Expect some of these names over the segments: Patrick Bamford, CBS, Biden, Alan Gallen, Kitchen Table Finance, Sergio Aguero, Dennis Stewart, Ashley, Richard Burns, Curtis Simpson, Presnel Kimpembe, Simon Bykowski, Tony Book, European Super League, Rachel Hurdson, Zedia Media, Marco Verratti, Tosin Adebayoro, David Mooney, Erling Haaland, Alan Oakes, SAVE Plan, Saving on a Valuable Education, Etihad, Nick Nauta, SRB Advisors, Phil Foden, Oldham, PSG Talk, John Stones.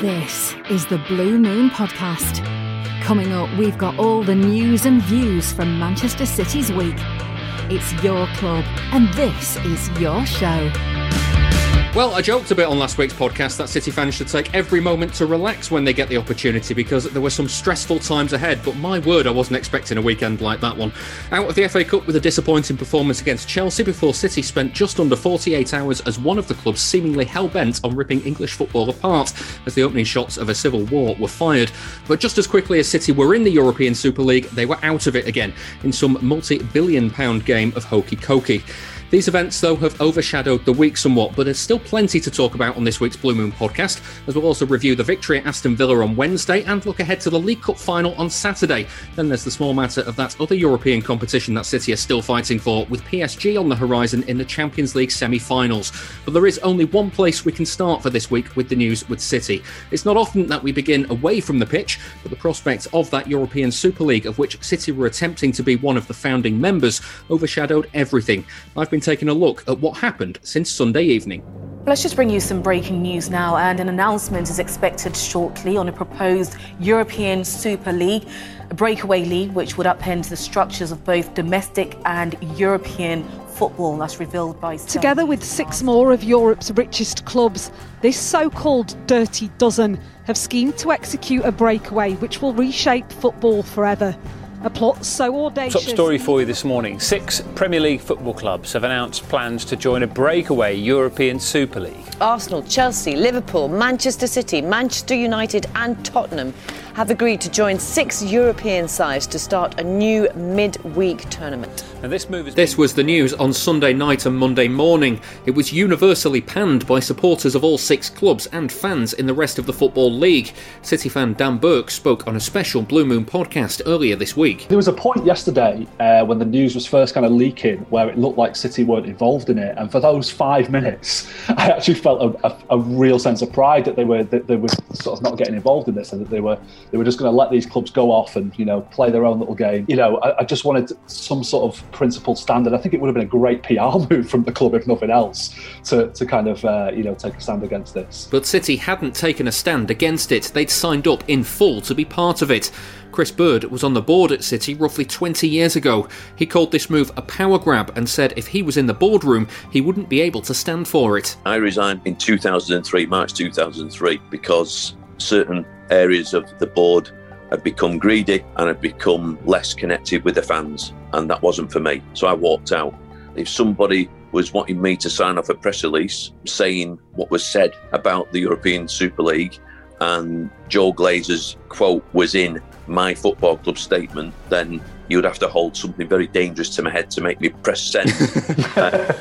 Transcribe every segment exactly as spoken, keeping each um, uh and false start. This is the Blue Moon Podcast. Coming up, we've got all the news and views from Manchester City's week. It's your club, and this is your show. Well, I joked a bit on last week's podcast that City fans should take every moment to relax when they get the opportunity, because there were some stressful times ahead, but my word, I wasn't expecting a weekend like that one. Out of the F A Cup with a disappointing performance against Chelsea before City spent just under forty-eight hours as one of the clubs seemingly hell-bent on ripping English football apart as the opening shots of a civil war were fired. But just as quickly as City were in the European Super League, they were out of it again in some multi-billion pound game of hokey-cokey. These events, though, have overshadowed the week somewhat, but there's still plenty to talk about on this week's Blue Moon podcast, as we'll also review the victory at Aston Villa on Wednesday and look ahead to the League Cup final on Saturday. Then there's the small matter of that other European competition that City are still fighting for, with P S G on the horizon in the Champions League semi-finals. But there is only one place we can start for this week with the news with City. It's not often that we begin away from the pitch, but the prospect of that European Super League, of which City were attempting to be one of the founding members, overshadowed everything. I've been taking a look at what happened since Sunday evening. Let's just bring you some breaking news now, and an announcement is expected shortly on a proposed European Super League, a breakaway league which would upend the structures of both domestic and European football, as revealed by... Together with six more of Europe's richest clubs, this so-called Dirty Dozen have schemed to execute a breakaway which will reshape football forever. A plot so audacious. Top story for you this morning. Six Premier League football clubs have announced plans to join a breakaway European Super League. Arsenal, Chelsea, Liverpool, Manchester City, Manchester United and Tottenham have agreed to join six European sides to start a new mid-week tournament. Now this move is... This was the news on Sunday night and Monday morning. It was universally panned by supporters of all six clubs and fans in the rest of the Football League. City fan Dan Burke spoke on a special Blue Moon podcast earlier this week. There was a point yesterday uh, when the news was first kind of leaking where it looked like City weren't involved in it, and for those five minutes I actually felt a, a, a real sense of pride that they were that they were sort of not getting involved in this, and that they were They were just going to let these clubs go off and, you know, play their own little game. You know, I, I just wanted some sort of principled standard. I think it would have been a great P R move from the club, if nothing else, to, to kind of, uh, you know, take a stand against this. But City hadn't taken a stand against it. They'd signed up in full to be part of it. Chris Bird was on the board at City roughly twenty years ago. He called this move a power grab and said if he was in the boardroom, he wouldn't be able to stand for it. I resigned in two thousand three, March two thousand three, because certain areas of the board had become greedy and had become less connected with the fans, and that wasn't for me, so I walked out. If somebody was wanting me to sign off a press release saying what was said about the European Super League and Joe Glazer's quote was in my football club statement, then you'd have to hold something very dangerous to my head to make me press send. uh,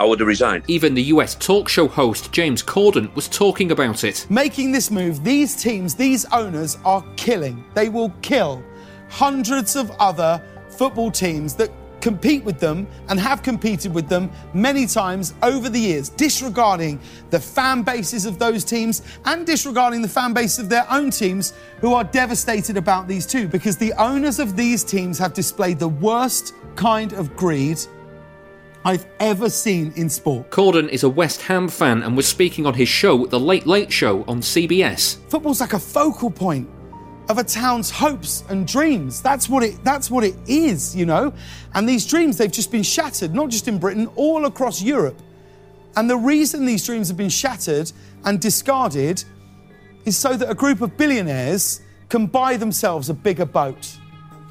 I would have resigned. Even the U S talk show host James Corden was talking about it. Making this move, these teams, these owners are killing. They will kill hundreds of other football teams that compete with them and have competed with them many times over the years, disregarding the fan bases of those teams and disregarding the fan base of their own teams, who are devastated about these too, because the owners of these teams have displayed the worst kind of greed I've ever seen in sport. Corden is a West Ham fan and was speaking on his show, The Late Late Show, on C B S. Football's like a focal point of a town's hopes and dreams. That's what it, that's what it is, you know. And these dreams, they've just been shattered, not just in Britain, all across Europe. And the reason these dreams have been shattered and discarded is so that a group of billionaires can buy themselves a bigger boat.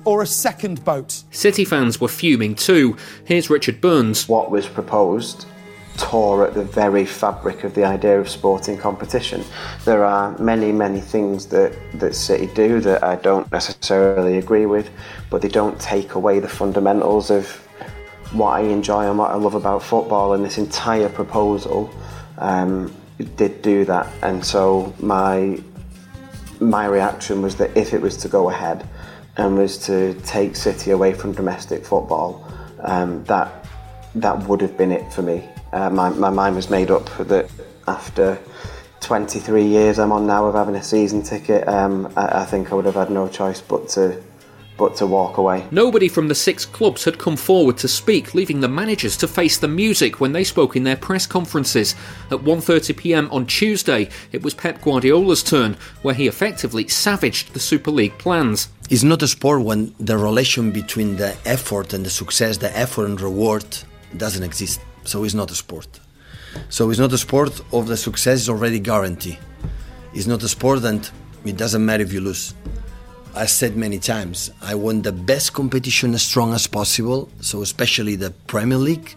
Or a second boat. City fans were fuming too. Here's Richard Burns. What was proposed tore at the very fabric of the idea of sporting competition. There are many, many things that, that City do that I don't necessarily agree with, but they don't take away the fundamentals of what I enjoy and what I love about football, and this entire proposal um, did do that, and so my my reaction was that if it was to go ahead and was to take City away from domestic football, um, that that would have been it for me. Uh, my, my mind was made up that after twenty-three years I'm on now of having a season ticket, um, I, I think I would have had no choice but to but to walk away. Nobody from the six clubs had come forward to speak, leaving the managers to face the music when they spoke in their press conferences. At one thirty p m on Tuesday, it was Pep Guardiola's turn, where he effectively savaged the Super League plans. It's not a sport when the relation between the effort and the success, the effort and reward, doesn't exist. So it's not a sport. So it's not a sport of the success is already guaranteed. It's not a sport, and it doesn't matter if you lose. I said many times, I want the best competition as strong as possible, so especially the Premier League,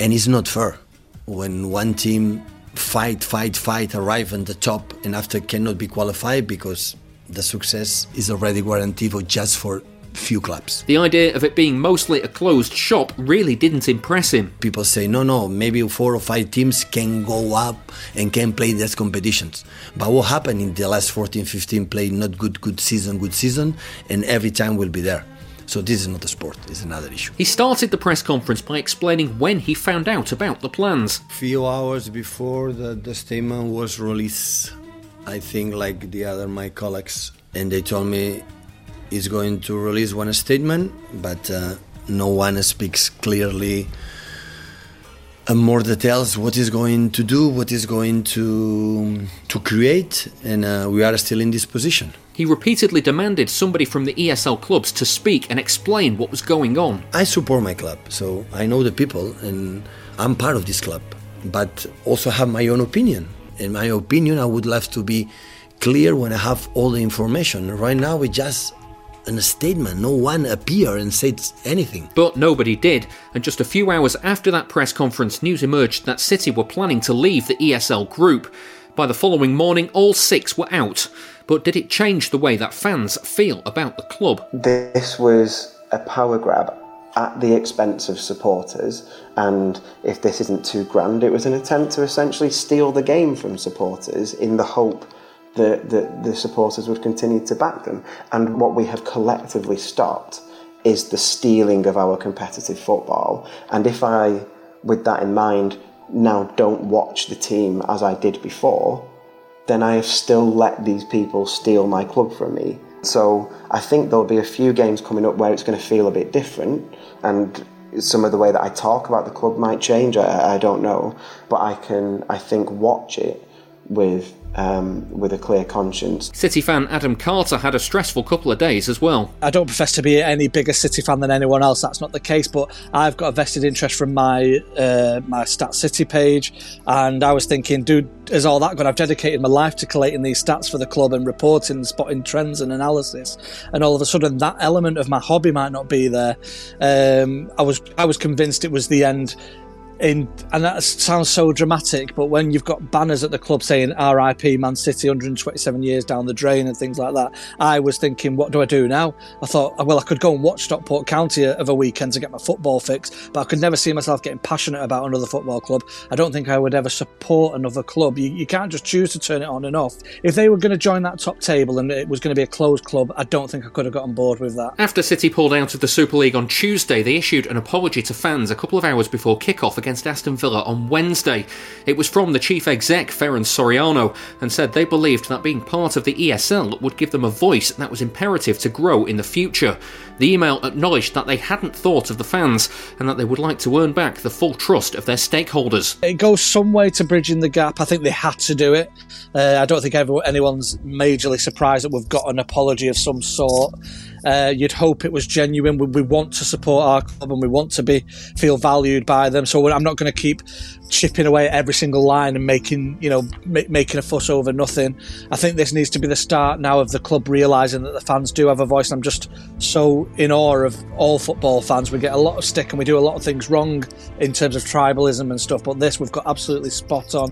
and it's not fair when one team fight, fight, fight, arrive at the top and after cannot be qualified because the success is already guaranteed or just for few clubs. The idea of it being mostly a closed shop really didn't impress him. People say, no, no, maybe four or five teams can go up and can play these competitions. But what happened in the last fourteen, fifteen play, not good, good season, good season, and every time will be there. So this is not a sport, it's another issue. He started the press conference by explaining when he found out about the plans. Few hours before the, the statement was released, I think like the other my colleagues, and they told me, is going to release one statement, but uh, no one speaks clearly and more details what is going to do, what is going to to create, and uh, we are still in this position. He repeatedly demanded somebody from the E S L clubs to speak and explain what was going on. I support my club, so I know the people and I'm part of this club, but also have my own opinion. In my opinion, I would love to be clear when I have all the information. Right now, we just in a statement, no one appeared and said anything. But nobody did, and just a few hours after that press conference, news emerged that City were planning to leave the E S L group. By the following morning, all six were out. But did it change the way that fans feel about the club? This was a power grab at the expense of supporters, and if this isn't too grand, it was an attempt to essentially steal the game from supporters in the hope that the, the supporters would continue to back them. And what we have collectively stopped is the stealing of our competitive football. And if I, with that in mind, now don't watch the team as I did before, then I have still let these people steal my club from me. So I think there'll be a few games coming up where it's going to feel a bit different, and some of the way that I talk about the club might change, I, I don't know. But I can, I think, watch it with Um, with a clear conscience. City fan Adam Carter had a stressful couple of days as well. I don't profess to be any bigger City fan than anyone else, that's not the case, but I've got a vested interest from my uh, my Stat City page, and I was thinking, dude, is all that good? I've dedicated my life to collating these stats for the club and reporting and spotting trends and analysis, and all of a sudden that element of my hobby might not be there. Um, I was I was convinced it was the end. In, and that sounds so dramatic, but when you've got banners at the club saying R I P Man City, one hundred twenty-seven years down the drain and things like that, I was thinking, what do I do now? I thought, well, I could go and watch Stockport County over weekends and get my football fix, but I could never see myself getting passionate about another football club. I don't think I would ever support another club. You, you can't just choose to turn it on and off. If they were going to join that top table and it was going to be a closed club, I don't think I could have got on board with that. After City pulled out of the Super League on Tuesday, they issued an apology to fans a couple of hours before kick-off against Aston Villa on Wednesday. It was from the chief exec, Ferran Soriano, and said they believed that being part of the E S L would give them a voice that was imperative to grow in the future. The email acknowledged that they hadn't thought of the fans and that they would like to earn back the full trust of their stakeholders. It goes some way to bridging the gap. I think they had to do it. Uh, I don't think everyone, anyone's majorly surprised that we've got an apology of some sort. Uh, you'd hope it was genuine. We, we want to support our club and we want to be feel valued by them. So I'm not going to keep chipping away at every single line and making you know ma- making a fuss over nothing. I think this needs to be the start now of the club realising that the fans do have a voice. I'm just so in awe of all football fans. We get a lot of stick and we do a lot of things wrong in terms of tribalism and stuff. But this we've got absolutely spot on.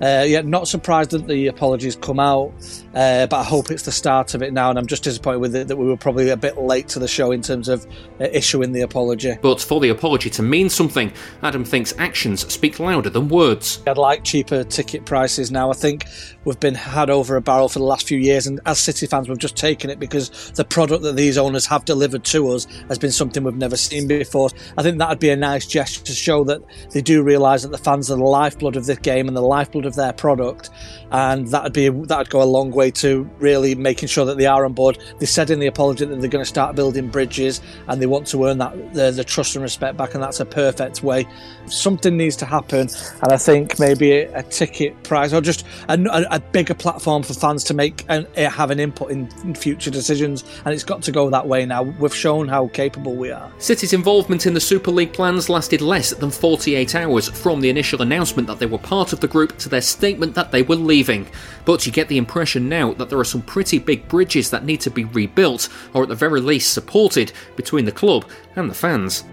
Uh, yeah, not surprised that the apologies come out, uh, but I hope it's the start of it now. And I'm just disappointed with it that we were probably a bit late to the show in terms of uh, issuing the apology. But for the apology to mean something, Adam thinks actions speak louder louder than words. I'd like cheaper ticket prices now. I think we've been had over a barrel for the last few years, and as City fans we've just taken it because the product that these owners have delivered to us has been something we've never seen before. I think that would be a nice gesture to show that they do realise that the fans are the lifeblood of this game and the lifeblood of their product, and that would be that would go a long way to really making sure that they are on board. They said in the apology that they're going to start building bridges and they want to earn that the, the trust and respect back, and that's a perfect way. Something needs to happen, and I think maybe a, a ticket price or just a, a bigger platform for fans to make and have an input in, in future decisions, and it's got to go that way now. We've shown how capable we are. City's involvement in the Super League plans lasted less than forty-eight hours from the initial announcement that they were part of the group to their statement that they were leaving, but you get the impression now that there are some pretty big bridges that need to be rebuilt, or at the very least supported, between the club and the fans.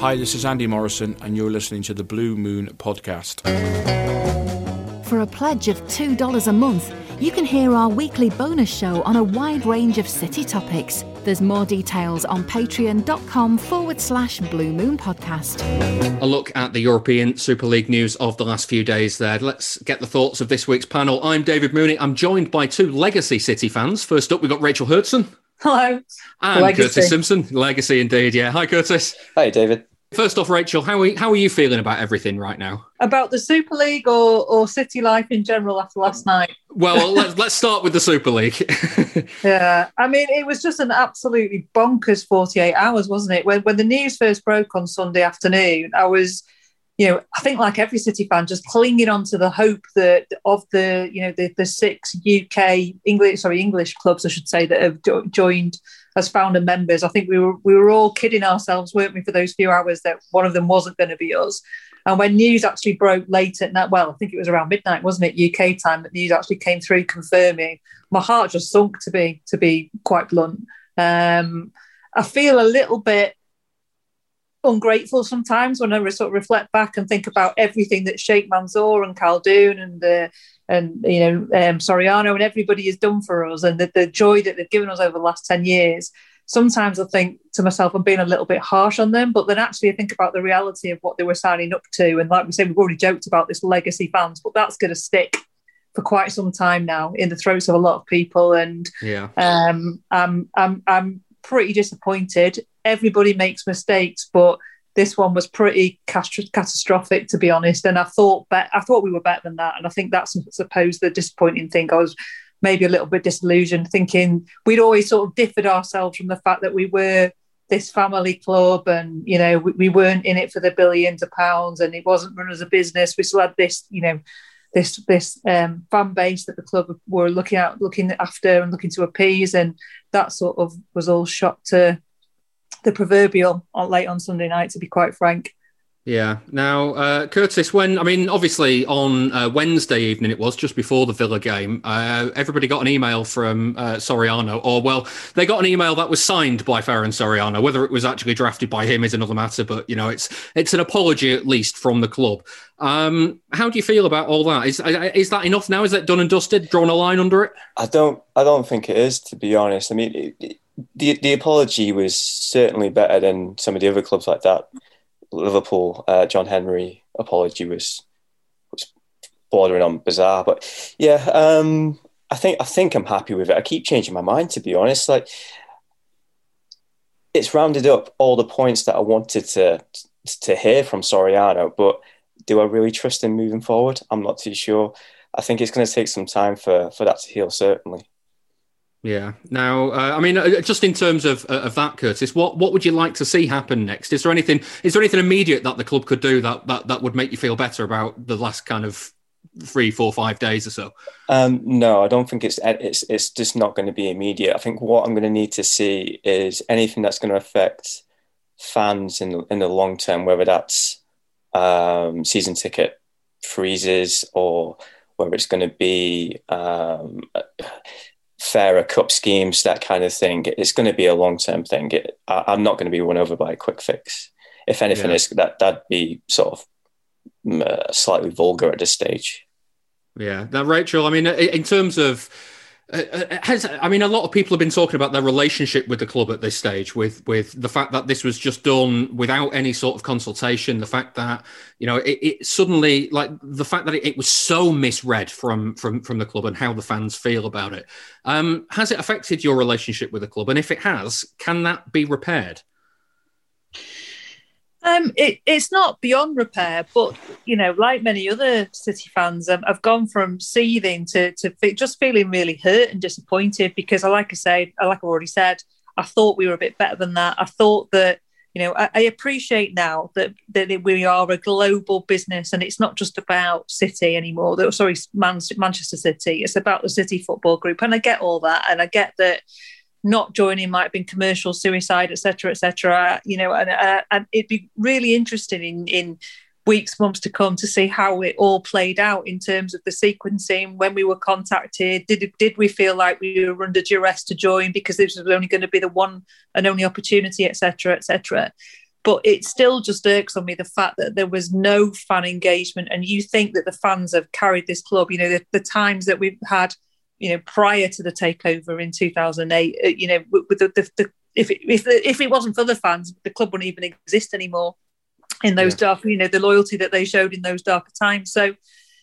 Hi, this is Andy Morrison, and you're listening to the Blue Moon Podcast. For a pledge of two dollars a month, you can hear our weekly bonus show on a wide range of City topics. There's more details on patreon.com forward slash Blue Moon Podcast. A look at the European Super League news of the last few days there. Let's get the thoughts of this week's panel. I'm David Mooney. I'm joined by two legacy City fans. First up, we've got Rachel Hurdson. Hello. And legacy. Curtis Simpson. Legacy indeed, yeah. Hi, Curtis. Hi, David. First off, Rachel, how are you, how are you feeling about everything right now? About the Super League or, or City life in general after last night? Well, let's, let's start with the Super League. Yeah, I mean, it was just an absolutely bonkers forty-eight hours, wasn't it? When, when the news first broke on Sunday afternoon, I was, you know, I think like every City fan, just clinging on to the hope that of the, you know, the, the six U K, English, sorry, English clubs, I should say, that have jo- joined as founder members. I think we were we were all kidding ourselves, weren't we, for those few hours that one of them wasn't going to be us. And when news actually broke late at night, well, I think it was around midnight, wasn't it, U K time, that news actually came through confirming, my heart just sunk, to be to be quite blunt. Um, I feel a little bit ungrateful sometimes when I re- sort of reflect back and think about everything that Sheikh Mansour and Khaldun and uh, and you know um, Soriano and everybody has done for us, and the, the joy that they've given us over the last ten years. Sometimes I think to myself, I'm being a little bit harsh on them, but then actually I think about the reality of what they were signing up to, and like we said, we've already joked about this legacy fans, but that's going to stick for quite some time now in the throats of a lot of people. And yeah, um, I'm I'm I'm pretty disappointed. Everybody makes mistakes, but this one was pretty cast- catastrophic, to be honest. And I thought, be- I thought we were better than that. And I think that's, I suppose, the disappointing thing. I was maybe a little bit disillusioned, thinking we'd always sort of differed ourselves from the fact that we were this family club, and you know we, we weren't in it for the billions of pounds, and it wasn't run as a business. We still had this, you know, this this um, fan base that the club were looking at, looking after, and looking to appease, and that sort of was all shot to the proverbial on late on Sunday night, to be quite frank. Yeah. Now, uh, Curtis, when, I mean, obviously on uh, Wednesday evening, it was just before the Villa game, uh, everybody got an email from uh, Soriano, or well, they got an email that was signed by Ferran Soriano. Whether it was actually drafted by him is another matter, but, you know, it's it's an apology, at least, from the club. Um, how do you feel about all that? Is is that enough now? Is that done and dusted? Drawn a line under it? I don't, I don't think it is, to be honest. I mean, it, it, The the apology was certainly better than some of the other clubs like that. Liverpool, uh, John Henry apology was was bordering on bizarre, but yeah, um, I think I think I'm happy with it. I keep changing my mind, to be honest. Like, it's rounded up all the points that I wanted to to hear from Soriano, but do I really trust him moving forward? I'm not too sure. I think it's going to take some time for for that to heal, certainly. Yeah. Now, uh, I mean, uh, just in terms of uh, of that, Curtis, what, what would you like to see happen next? Is there anything? Is there anything immediate that the club could do that that, that would make you feel better about the last kind of three, four, five days or so? Um, no, I don't think it's it's it's just not going to be immediate. I think what I'm going to need to see is anything that's going to affect fans in in the long term, whether that's um, season ticket freezes or whether it's going to be Um, fairer cup schemes, that kind of thing. It's going to be a long-term thing. It, I, I'm not going to be won over by a quick fix. If anything, yeah. that, that'd be sort of uh, slightly vulgar at this stage. Yeah. Now, Rachel, I mean, in terms of Uh, has, I mean, a lot of people have been talking about their relationship with the club at this stage, with with the fact that this was just done without any sort of consultation, the fact that, you know, it, it suddenly, like, the fact that it, it was so misread from, from, from the club and how the fans feel about it. Um, has it affected your relationship with the club? And if it has, can that be repaired? Um, it, it's not beyond repair, but, you know, like many other City fans, um, I've gone from seething to, to fe- just feeling really hurt and disappointed because, I, like I say, like I've already said, I thought we were a bit better than that. I thought that, you know, I, I appreciate now that, that we are a global business and it's not just about City anymore. That, sorry, Man- Manchester City. It's about the City Football Group. And I get all that. And I get that not joining might have been commercial suicide, et cetera, et cetera. You know, and, uh, and it'd be really interesting in, in weeks, months to come to see how it all played out in terms of the sequencing, when we were contacted, did did we feel like we were under duress to join because this was only going to be the one and only opportunity, et cetera, et cetera. But it still just irks on me the fact that there was no fan engagement. And you think that the fans have carried this club, you know, the, the times that we've had, you know, prior to the takeover in two thousand eight, you know, with the, the, the if it, if the, if it wasn't for the fans, the club wouldn't even exist anymore in those yeah. dark, you know, the loyalty that they showed in those darker times. So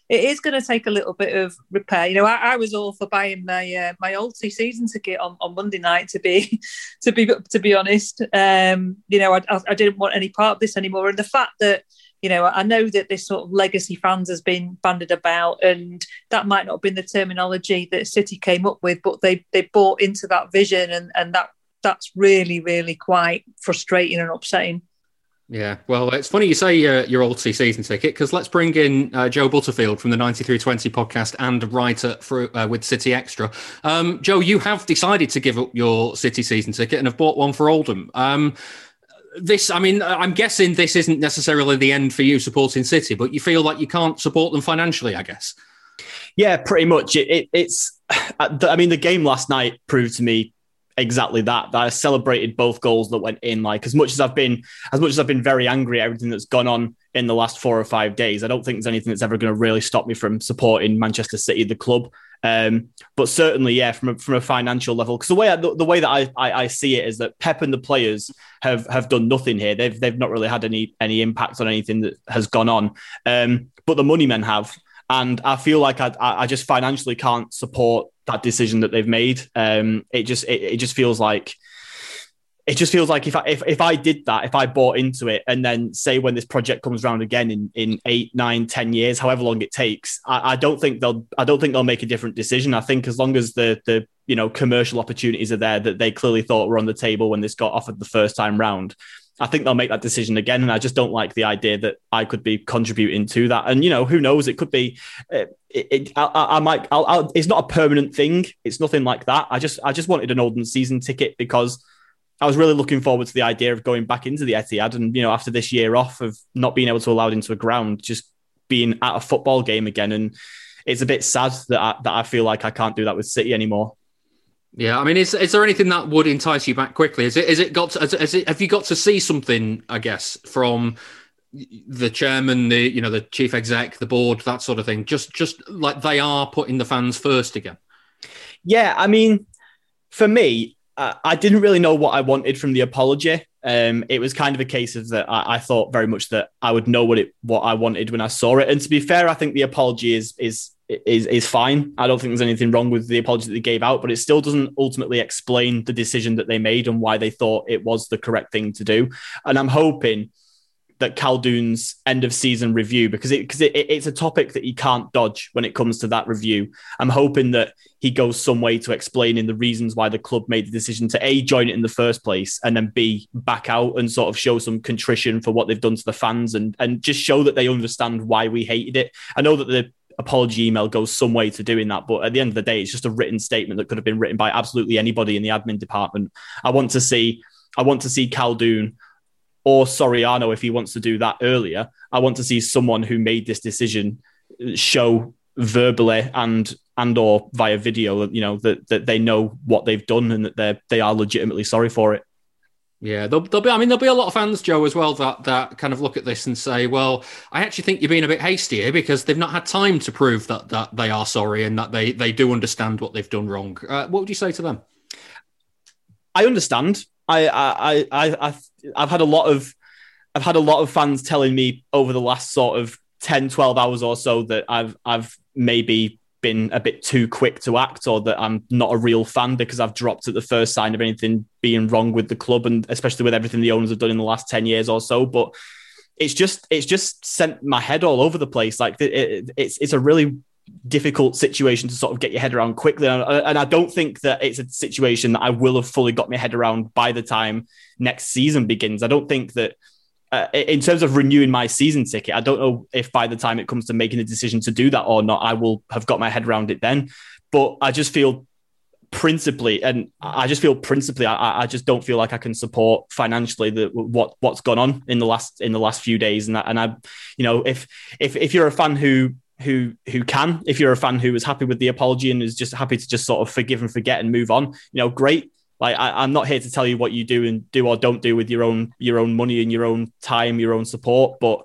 it is going to take a little bit of repair. You know, I, I was all for buying my uh, my old season ticket on, on Monday night. To be to be to be honest, um, you know, I, I didn't want any part of this anymore. And the fact that, you know, I know that this sort of legacy fans has been bandied about, and that might not have been the terminology that City came up with, but they they bought into that vision, and, and that that's really, really quite frustrating and upsetting. Yeah, well, it's funny you say uh, your old season ticket, because let's bring in uh, Joe Butterfield from the ninety-three twenty podcast and writer for, uh, with City Extra. Um, Joe, you have decided to give up your City season ticket and have bought one for Oldham. Um This, I mean, I'm guessing this isn't necessarily the end for you supporting City, but you feel like you can't support them financially, I guess. Yeah, pretty much. It, it, it's, I mean, the game last night proved to me exactly that. That I celebrated both goals that went in. Like, as much as I've been, as much as I've been very angry at everything that's gone on in the last four or five days, I don't think there's anything that's ever going to really stop me from supporting Manchester City, the club. Um, but certainly, yeah, from a, from a financial level, because the way I, the, the way that I, I I see it is that Pep and the players have have done nothing here. They've they've not really had any any impact on anything that has gone on. Um, but the money men have, and I feel like I I just financially can't support that decision that they've made. Um, it just it, it just feels like. It just feels like if I, if, if I did that, if I bought into it, and then say when this project comes around again in, in eight, nine, ten years, however long it takes, I, I don't think they'll I don't think they'll make a different decision. I think as long as the the you know commercial opportunities are there that they clearly thought were on the table when this got offered the first time round, I think they'll make that decision again. And I just don't like the idea that I could be contributing to that. And, you know, who knows? It could be, it, it, I, I might, I'll, I'll, it's not a permanent thing. It's nothing like that. I just, I just wanted an Oldham season ticket because I was really looking forward to the idea of going back into the Etihad and, you know, after this year off of not being able to allow it into a ground, just being at a football game again. And it's a bit sad that I, that I feel like I can't do that with City anymore. Yeah. I mean, is is there anything that would entice you back quickly? Is it, is it got to, is it, have you got to see something, I guess, from the chairman, the, you know, the chief exec, the board, that sort of thing, just, just like they are putting the fans first again? Yeah. I mean, for me, I didn't really know what I wanted from the apology. Um, it was kind of a case of that I, I thought very much that I would know what it what I wanted when I saw it. And to be fair, I think the apology is is is is fine. I don't think there's anything wrong with the apology that they gave out, but it still doesn't ultimately explain the decision that they made and why they thought it was the correct thing to do. And I'm hoping that Khaldun's end of season review, because it because it, it, it's a topic that he can't dodge when it comes to that review. I'm hoping that he goes some way to explaining the reasons why the club made the decision to A, join it in the first place, and then B, back out and sort of show some contrition for what they've done to the fans and, and just show that they understand why we hated it. I know that the apology email goes some way to doing that, but at the end of the day, it's just a written statement that could have been written by absolutely anybody in the admin department. I want to see, I want to see Khaldun or Soriano, if he wants to do that earlier. I want to see someone who made this decision show verbally and and or via video, you know, that, that they know what they've done and that they they are legitimately sorry for it. Yeah, there'll, there'll be. I mean, there'll be a lot of fans, Joe, as well, that that kind of look at this and say, "Well, I actually think you're being a bit hasty here because they've not had time to prove that that they are sorry and that they they do understand what they've done wrong." Uh, what would you say to them? I understand. I I I I I've had a lot of I've had a lot of fans telling me over the last sort of ten, twelve hours or so that I've I've maybe been a bit too quick to act, or that I'm not a real fan because I've dropped at the first sign of anything being wrong with the club, and especially with everything the owners have done in the last ten years or so. But it's just it's just sent my head all over the place. Like it, it, it's it's a really difficult situation to sort of get your head around quickly, and, and I don't think that it's a situation that I will have fully got my head around by the time next season begins. I don't think that Uh, in terms of renewing my season ticket, I don't know if by the time it comes to making a decision to do that or not, I will have got my head around it then. But I just feel principally, and I just feel principally, I, I just don't feel like I can support financially the, what what's gone on in the last in the last few days. And I, and I, you know, if if if you're a fan who who who can, if you're a fan who is happy with the apology and is just happy to just sort of forgive and forget and move on, you know, great. Like I, I'm not here to tell you what you do and do or don't do with your own your own money and your own time, your own support. But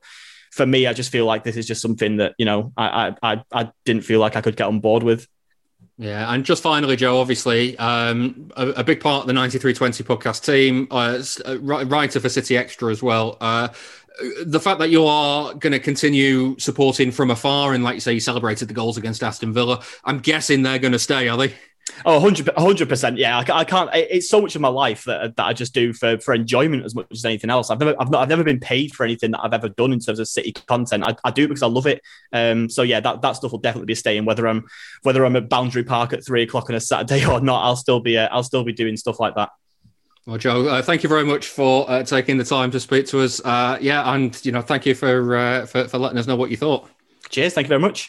for me, I just feel like this is just something that, you know, I I I didn't feel like I could get on board with. Yeah, and just finally, Joe, obviously, um, a, a big part of the ninety-three twenty podcast team, uh, writer for City Extra as well. Uh, the fact that you are going to continue supporting from afar, and like you say, you celebrated the goals against Aston Villa. I'm guessing they're going to stay, are they? Oh, one hundred percent. Yeah, I, I can't. It's so much of my life that, that I just do for, for enjoyment as much as anything else. I've never, I've not, I've never been paid for anything that I've ever done in terms of City content. I, I do it because I love it. Um, so yeah, that, that stuff will definitely be staying. Whether I'm, whether I'm at Boundary Park at three o'clock on a Saturday or not, I'll still be, uh, I'll still be doing stuff like that. Well, Joe, uh, thank you very much for uh, taking the time to speak to us. Uh, yeah, and you know, thank you for, uh, for for letting us know what you thought. Cheers. Thank you very much.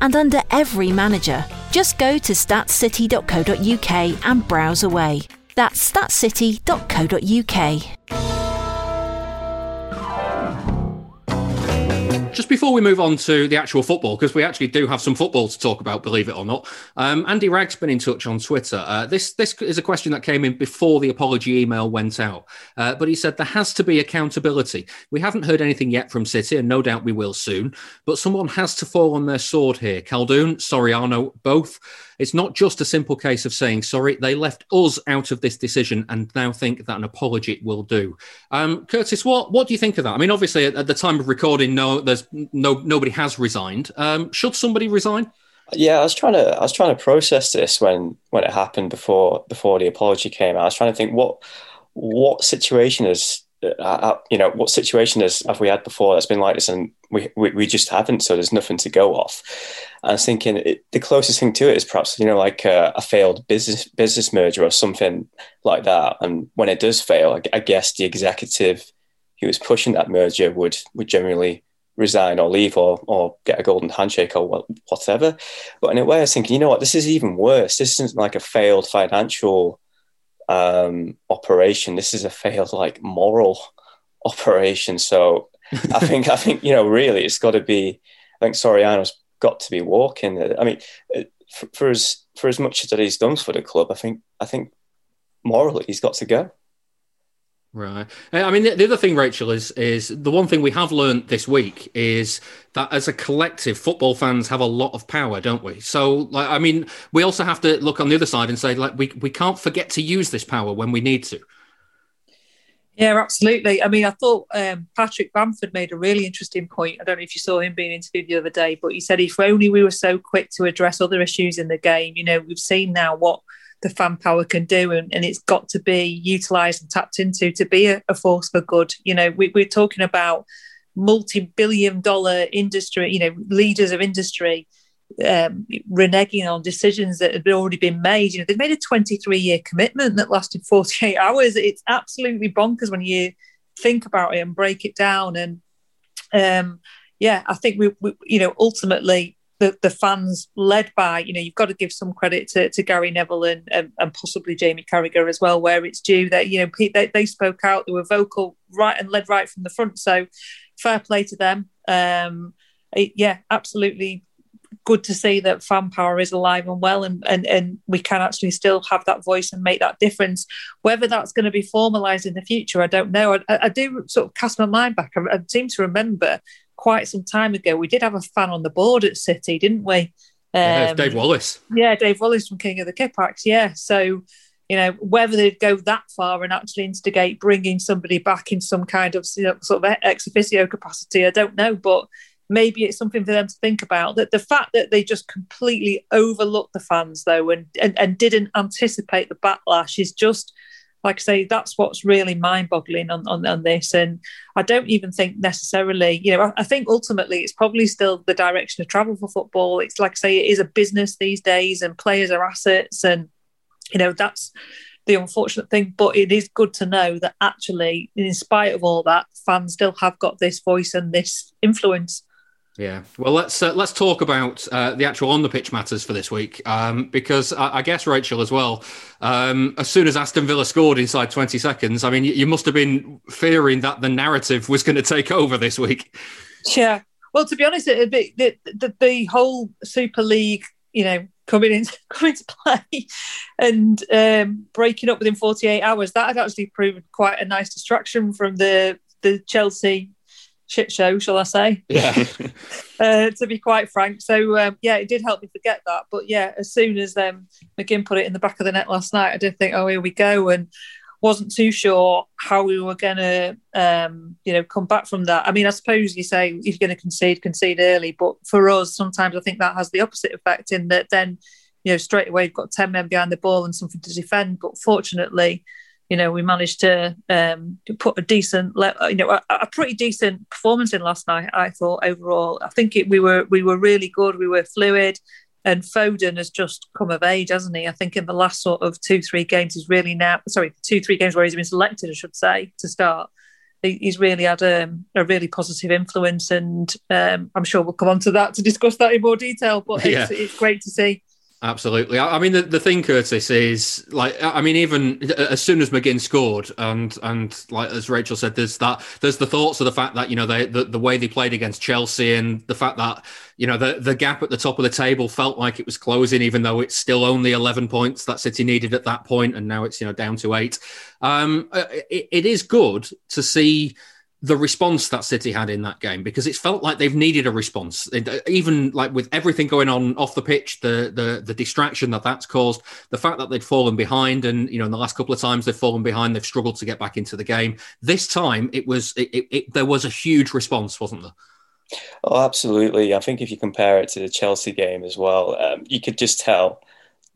and under every manager. Just go to stat city dot co dot U K and browse away. That's stat city dot co dot U K. Just before we move on to the actual football, because we actually do have some football to talk about, believe it or not, um, Andy Ragg's been in touch on Twitter. Uh, this, this is a question that came in before the apology email went out, uh, but he said there has to be accountability. We haven't heard anything yet from City, and no doubt we will soon, but someone has to fall on their sword here. Khaldun, Soriano, both. It's not just a simple case of saying sorry. They left us out of this decision and now think that an apology will do. Um, Curtis, what what do you think of that? I mean, obviously, at, at the time of recording, no, there's no nobody has resigned. Um, should somebody resign? Yeah, I was trying to I was trying to process this when when it happened before before the apology came out. I was trying to think what what situation is uh, you know what situation is have we had before that's been like this, and we we, we just haven't. So there's nothing to go off. I was thinking it, the closest thing to it is perhaps, you know, like a, a failed business business merger or something like that. And when it does fail, I, I guess the executive who was pushing that merger would, would generally resign or leave or or get a golden handshake or whatever. But in a way, I was thinking, you know what, this is even worse. This isn't like a failed financial um, operation. This is a failed, like, moral operation. So I think, I think you know, really, it's got to be, I think Soriano's got to be walking. I mean, for, for as for as much as that he's done for the club, I think I think morally he's got to go. Right. I mean, the, the other thing, Rachel, is is the one thing we have learned this week is that as a collective, football fans have a lot of power, don't we? So, like, I mean, we also have to look on the other side and say, like, we we can't forget to use this power when we need to. Yeah, absolutely. I mean, I thought um, Patrick Bamford made a really interesting point. I don't know if you saw him being interviewed the other day, but he said if only we were so quick to address other issues in the game. You know, we've seen now what the fan power can do, and, and it's got to be utilised and tapped into to be a, a force for good. You know, we, we're talking about multi-billion dollar industry, you know, leaders of industry um, reneging on decisions that had already been made. You know, they've made a twenty-three year commitment that lasted forty-eight hours. It's absolutely bonkers when you think about it and break it down. And um, yeah, I think we, we, you know, ultimately the, the fans led by, you know, you've got to give some credit to, to Gary Neville and, and and possibly Jamie Carragher as well, where it's due that, you know, they, they spoke out, they were vocal right and led right from the front. So fair play to them. Um, it, yeah, absolutely. Good to see that fan power is alive and well, and, and, and we can actually still have that voice and make that difference. Whether that's going to be formalised in the future, I don't know. I, I do sort of cast my mind back. I, I seem to remember quite some time ago, we did have a fan on the board at City, didn't we? Um, yeah, Dave Wallace. Yeah, Dave Wallace from King of the Kipax, yeah. So, you know, whether they'd go that far and actually instigate bringing somebody back in some kind of, you know, sort of ex officio capacity, I don't know, but maybe it's something for them to think about. That the fact that they just completely overlooked the fans, though, and, and, and didn't anticipate the backlash is just, like I say, that's what's really mind-boggling on, on, on this. And I don't even think necessarily, you know, I, I think ultimately it's probably still the direction of travel for football. It's like I say, it is a business these days, and players are assets, and, you know, that's the unfortunate thing. But it is good to know that actually, in spite of all that, fans still have got this voice and this influence. Yeah, well, let's uh, let's talk about uh, the actual on-the-pitch matters for this week, um, because I, I guess, Rachel, as well, um, as soon as Aston Villa scored inside twenty seconds, I mean, you, you must have been fearing that the narrative was going to take over this week. Yeah, well, to be honest, it, it, the, the, the whole Super League, you know, coming into, coming to play and um, breaking up within forty-eight hours, that had actually proved quite a nice distraction from the, the Chelsea shit show, shall I say? Yeah. uh, to be quite frank. So, um, yeah, it did help me forget that. But, yeah, as soon as um, McGinn put it in the back of the net last night, I did think, oh, here we go. And wasn't too sure how we were going to, um, you know, come back from that. I mean, I suppose you say if you're going to concede, concede early. But for us, sometimes I think that has the opposite effect in that then, you know, straight away you've got ten men behind the ball and something to defend. But fortunately, you know, we managed to um, put a decent, you know, a, a pretty decent performance in last night, I thought, overall. I think it, we were we were really good. We were fluid. And Foden has just come of age, hasn't he? I think in the last sort of two, three games, he's really now, sorry, two, three games where he's been selected, I should say, to start. He's really had a, a really positive influence. And um, I'm sure we'll come on to that to discuss that in more detail. But yeah. it's, it's great to see. Absolutely. I mean, the, the thing, Curtis, is like, I mean, even as soon as McGinn scored, and and like as Rachel said, there's that there's the thoughts of the fact that, you know, they, the the way they played against Chelsea, and the fact that, you know, the the gap at the top of the table felt like it was closing, even though it's still only eleven points that City needed at that point, and now it's, you know, down to eight. Um, it, it is good to see the response that City had in that game, because it's felt like they've needed a response. Even like with everything going on off the pitch, the the the distraction that that's caused, the fact that they'd fallen behind, and, you know, in the last couple of times they've fallen behind, they've struggled to get back into the game. This time it was, it, it, it, there was a huge response, wasn't there? Oh, absolutely. I think if you compare it to the Chelsea game as well, um, you could just tell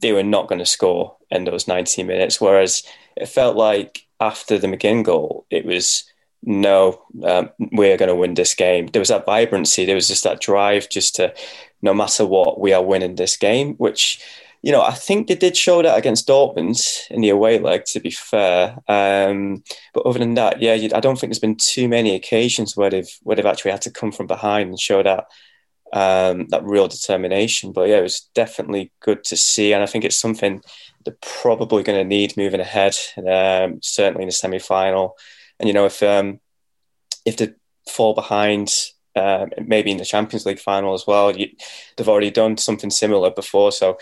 they were not going to score in those ninety minutes. Whereas it felt like after the McGinn goal, it was, no, um, we're going to win this game. There was that vibrancy. There was just that drive just to, no matter what, we are winning this game, which, you know, I think they did show that against Dortmund in the away leg, to be fair. Um, but other than that, yeah, I don't think there's been too many occasions where they've, where they've actually had to come from behind and show that, um, that real determination. But yeah, it was definitely good to see. And I think it's something they're probably going to need moving ahead, um, certainly in the semi-final. And, you know, if um, if they fall behind, um, maybe in the Champions League final as well, you, they've already done something similar before. So,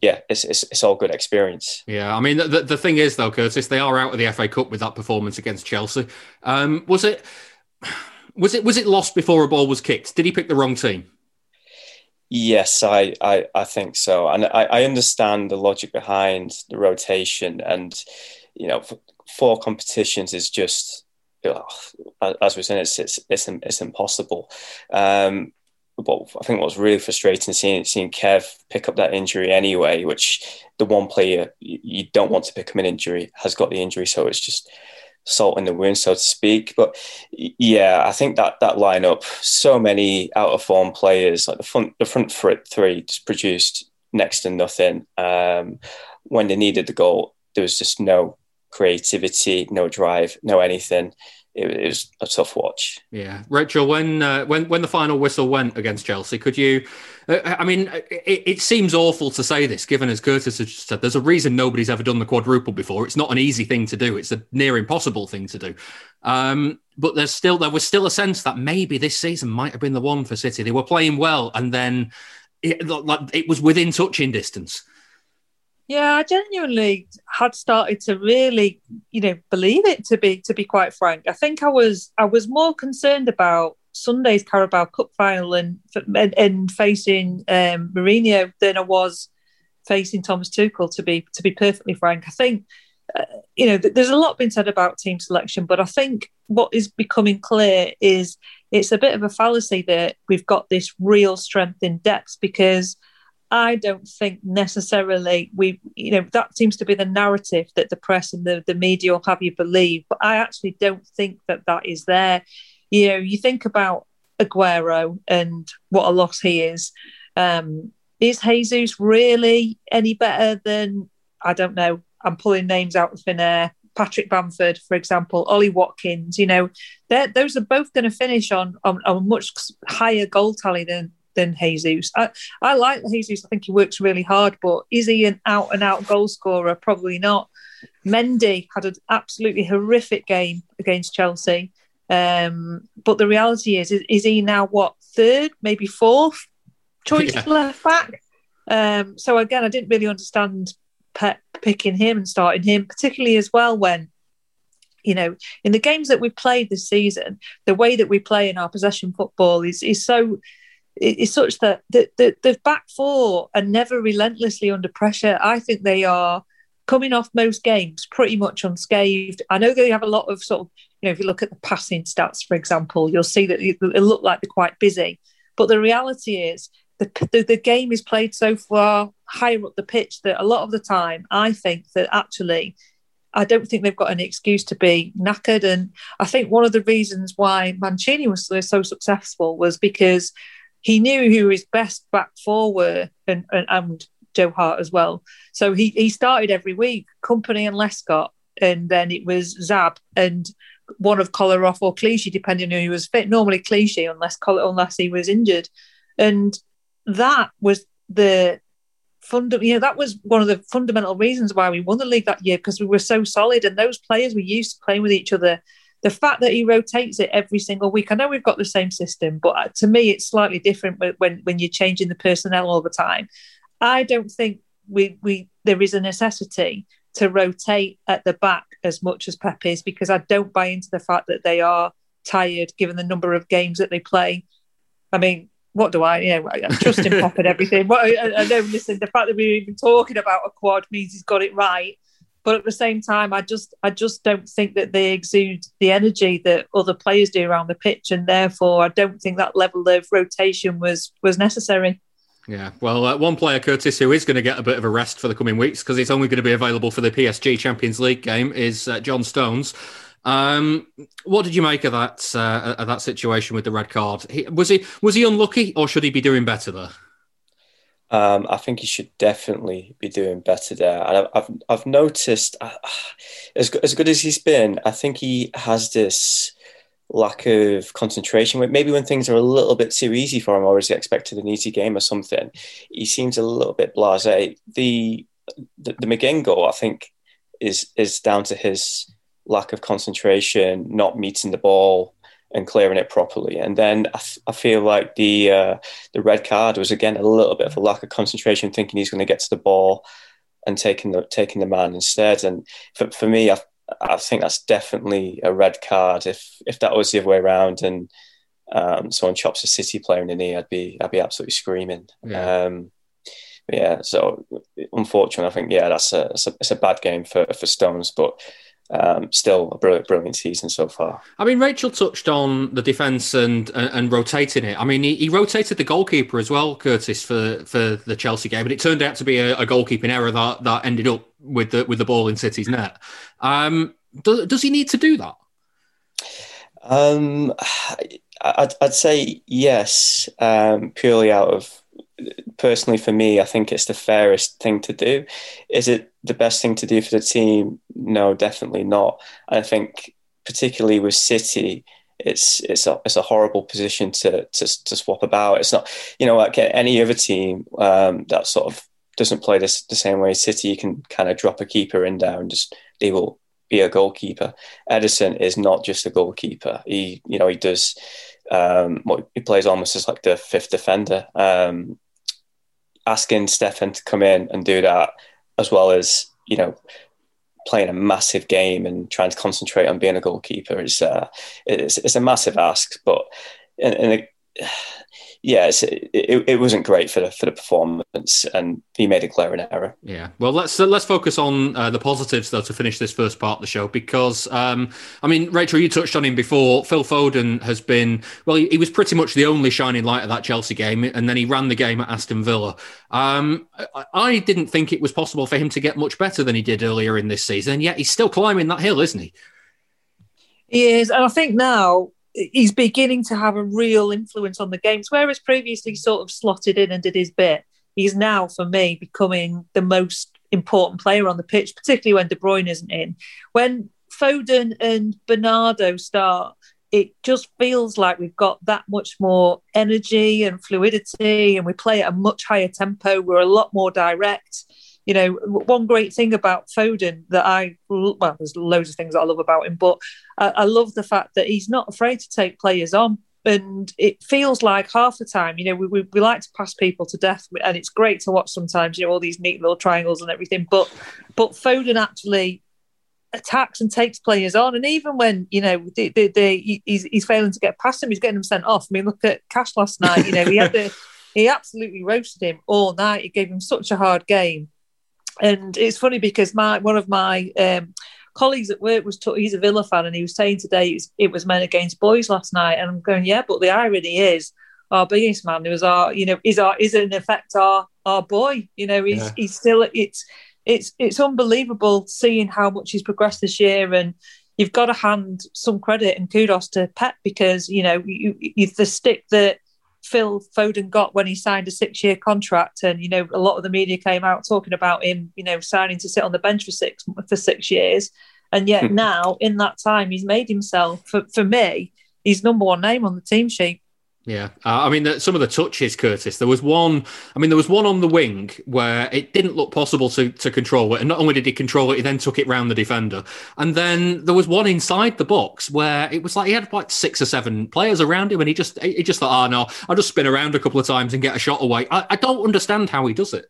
yeah, it's it's, it's all good experience. Yeah, I mean, the, the thing is, though, Curtis, they are out of the F A Cup with that performance against Chelsea. Um, was it was it was it lost before a ball was kicked? Did he pick the wrong team? Yes, I, I, I think so. And I, I understand the logic behind the rotation and, you know, four competitions is just, as we're saying, it's it's it's, it's impossible. Um, but I think what's really frustrating is seeing seeing Kev pick up that injury anyway, which the one player you don't want to pick up an injury has got the injury, so it's just salt in the wound, so to speak. But yeah, I think that that lineup, so many out of form players, like the front the front three just produced next to nothing. Um, when they needed the goal, there was just no creativity, no drive, no anything. It, it was a tough watch. Yeah. Rachel, when uh, when when the final whistle went against Chelsea, could you, uh, I mean, it, it seems awful to say this, given as Curtis has just said, there's a reason nobody's ever done the quadruple before. It's not an easy thing to do. It's a near impossible thing to do. Um, but there's still, there was still a sense that maybe this season might have been the one for City. They were playing well, and then it, like, it was within touching distance. Yeah, I genuinely had started to really, you know, believe it, to be to be quite frank. I think I was I was more concerned about Sunday's Carabao Cup final and and, and facing um, Mourinho than I was facing Thomas Tuchel. To be to be perfectly frank, I think uh, you know there's a lot been said about team selection, but I think what is becoming clear is it's a bit of a fallacy that we've got this real strength in depth, because I don't think necessarily we, you know, that seems to be the narrative that the press and the, the media will have you believe. But I actually don't think that that is there. You know, you think about Aguero and what a loss he is. Um, is Jesus really any better than, I don't know, I'm pulling names out of thin air, Patrick Bamford, for example, Ollie Watkins, you know, those are both going to finish on, on, on a much higher goal tally than than Jesus. I, I like Jesus. I think he works really hard, but is he an out-and-out goal scorer? Probably not. Mendy had an absolutely horrific game against Chelsea. Um, but the reality is, is, is he now, what, third, maybe fourth choice yeah. left back? Um, so again, I didn't really understand Pep picking him and starting him, particularly as well when, you know, in the games that we've played this season, the way that we play in our possession football is is so... It's such that the, the, the back four are never relentlessly under pressure. I think they are coming off most games pretty much unscathed. I know they have a lot of sort of, you know, if you look at the passing stats, for example, you'll see that it look like they're quite busy. But the reality is the, the, the game is played so far higher up the pitch that a lot of the time I think that actually I don't think they've got any excuse to be knackered. And I think one of the reasons why Mancini was so, so successful was because he knew who his best back four were, and, and, and Joe Hart as well. So he, he started every week, Company and Lescott, and then it was Zab and one of Kolarov or Kolchy, depending on who was fit. Normally Kolchy, unless unless he was injured. And that was the funda- you know, that was one of the fundamental reasons why we won the league that year, because we were so solid and those players were used to playing with each other. The fact that he rotates it every single week, I know we've got the same system, but to me, it's slightly different when, when you're changing the personnel all the time. I don't think we we there is a necessity to rotate at the back as much as Pep is, because I don't buy into the fact that they are tired, given the number of games that they play. I mean, what do I, you know, I trust him Pep and everything. What, I, I know, listen, the fact that we're even talking about a quad means he's got it right. But at the same time, I just I just don't think that they exude the energy that other players do around the pitch, and therefore I don't think that level of rotation was was necessary. Yeah, well, uh, one player, Curtis, who is going to get a bit of a rest for the coming weeks because he's only going to be available for the P S G Champions League game is uh, John Stones. Um, what did you make of that uh, of that situation with the red card? He, was he was he unlucky, or should he be doing better there? Um, I think he should definitely be doing better there. And I've I've, I've noticed, uh, as, good, as good as he's been, I think he has this lack of concentration. Maybe when things are a little bit too easy for him, or is he expected an easy game or something, he seems a little bit blasé. The the, the McGinn goal, I think, is is down to his lack of concentration, not meeting the ball and clearing it properly. And then I, th- I feel like the uh, the red card was, again, a little bit of a lack of concentration, thinking he's going to get to the ball and taking the taking the man instead. And for, for me, I I think that's definitely a red card. If if that was the other way around and um, someone chops a City player in the knee, I'd be I'd be absolutely screaming. Yeah. Um, yeah. So unfortunately, I think yeah, that's a it's a, it's a bad game for for Stones, but. Um, still a brilliant, brilliant season so far. I mean, Rachel touched on the defence and, and and rotating it. I mean, he, he rotated the goalkeeper as well, Curtis, for, for the Chelsea game, but it turned out to be a, a goalkeeping error that, that ended up with the with the ball in City's net. Um, does, does he need to do that? Um, I'd, I'd say yes, um, purely out of personally for me, I think it's the fairest thing to do. Is it the best thing to do for the team? No, definitely not. I think particularly with City, it's it's a it's a horrible position to to, to swap about. It's not, you know, like any other team um, that sort of doesn't play this the same way. City, you can kind of drop a keeper in there and just they will be a goalkeeper. Ederson is not just a goalkeeper. He, you know, he does. Um, he plays almost as like the fifth defender. Um, asking Stefan to come in and do that, as well as, you know, playing a massive game and trying to concentrate on being a goalkeeper, is uh, it's, it's a massive ask. But and, and it, yeah, it's, it, it wasn't great for the for the performance, and he made a glaring error. Yeah, well, let's uh, let's focus on uh, the positives though to finish this first part of the show, because um, I mean, Rachel, you touched on him before. Phil Foden has been well, he, he was pretty much the only shining light of that Chelsea game, and then he ran the game at Aston Villa. Um, I, I didn't think it was possible for him to get much better than he did earlier in this season, and yet he's still climbing that hill, isn't he? He is, and I think now he's beginning to have a real influence on the games, whereas previously he sort of slotted in and did his bit. He's now, for me, becoming the most important player on the pitch, particularly when De Bruyne isn't in. When Foden and Bernardo start, it just feels like we've got that much more energy and fluidity, and we play at a much higher tempo. We're a lot more direct. You know, one great thing about Foden that I, well, there's loads of things that I love about him, but I, I love the fact that he's not afraid to take players on. And it feels like half the time, you know, we, we, we like to pass people to death, and it's great to watch sometimes, you know, all these neat little triangles and everything. But, but Foden actually attacks and takes players on. And even when, you know, they, they, they, he's, he's failing to get past him, he's getting them sent off. I mean, look at Cash last night, you know, he had the, he absolutely roasted him all night. He gave him such a hard game. And it's funny because my one of my um, colleagues at work was, talk, he's a Villa fan, and he was saying today it was, it was men against boys last night. And I'm going, yeah, but the irony is our biggest man who is our, you know, is our, is in effect our, our boy. You know, he's yeah. he's still, it's, it's, it's unbelievable seeing how much he's progressed this year. And you've got to hand some credit and kudos to Pep, because, you know, you, you, the stick that Phil Foden got when he signed a six-year contract, and, you know, a lot of the media came out talking about him, you know, signing to sit on the bench for six for six years, and yet now in that time he's made himself, for, for me, he's number one name on the team sheet. Yeah, uh, I mean, the, some of the touches, Curtis, there was one, I mean, there was one on the wing where it didn't look possible to to control it. And not only did he control it, he then took it round the defender. And then there was one inside the box where it was like he had like six or seven players around him, and he just he just thought, oh, no, I'll just spin around a couple of times and get a shot away. I, I don't understand how he does it.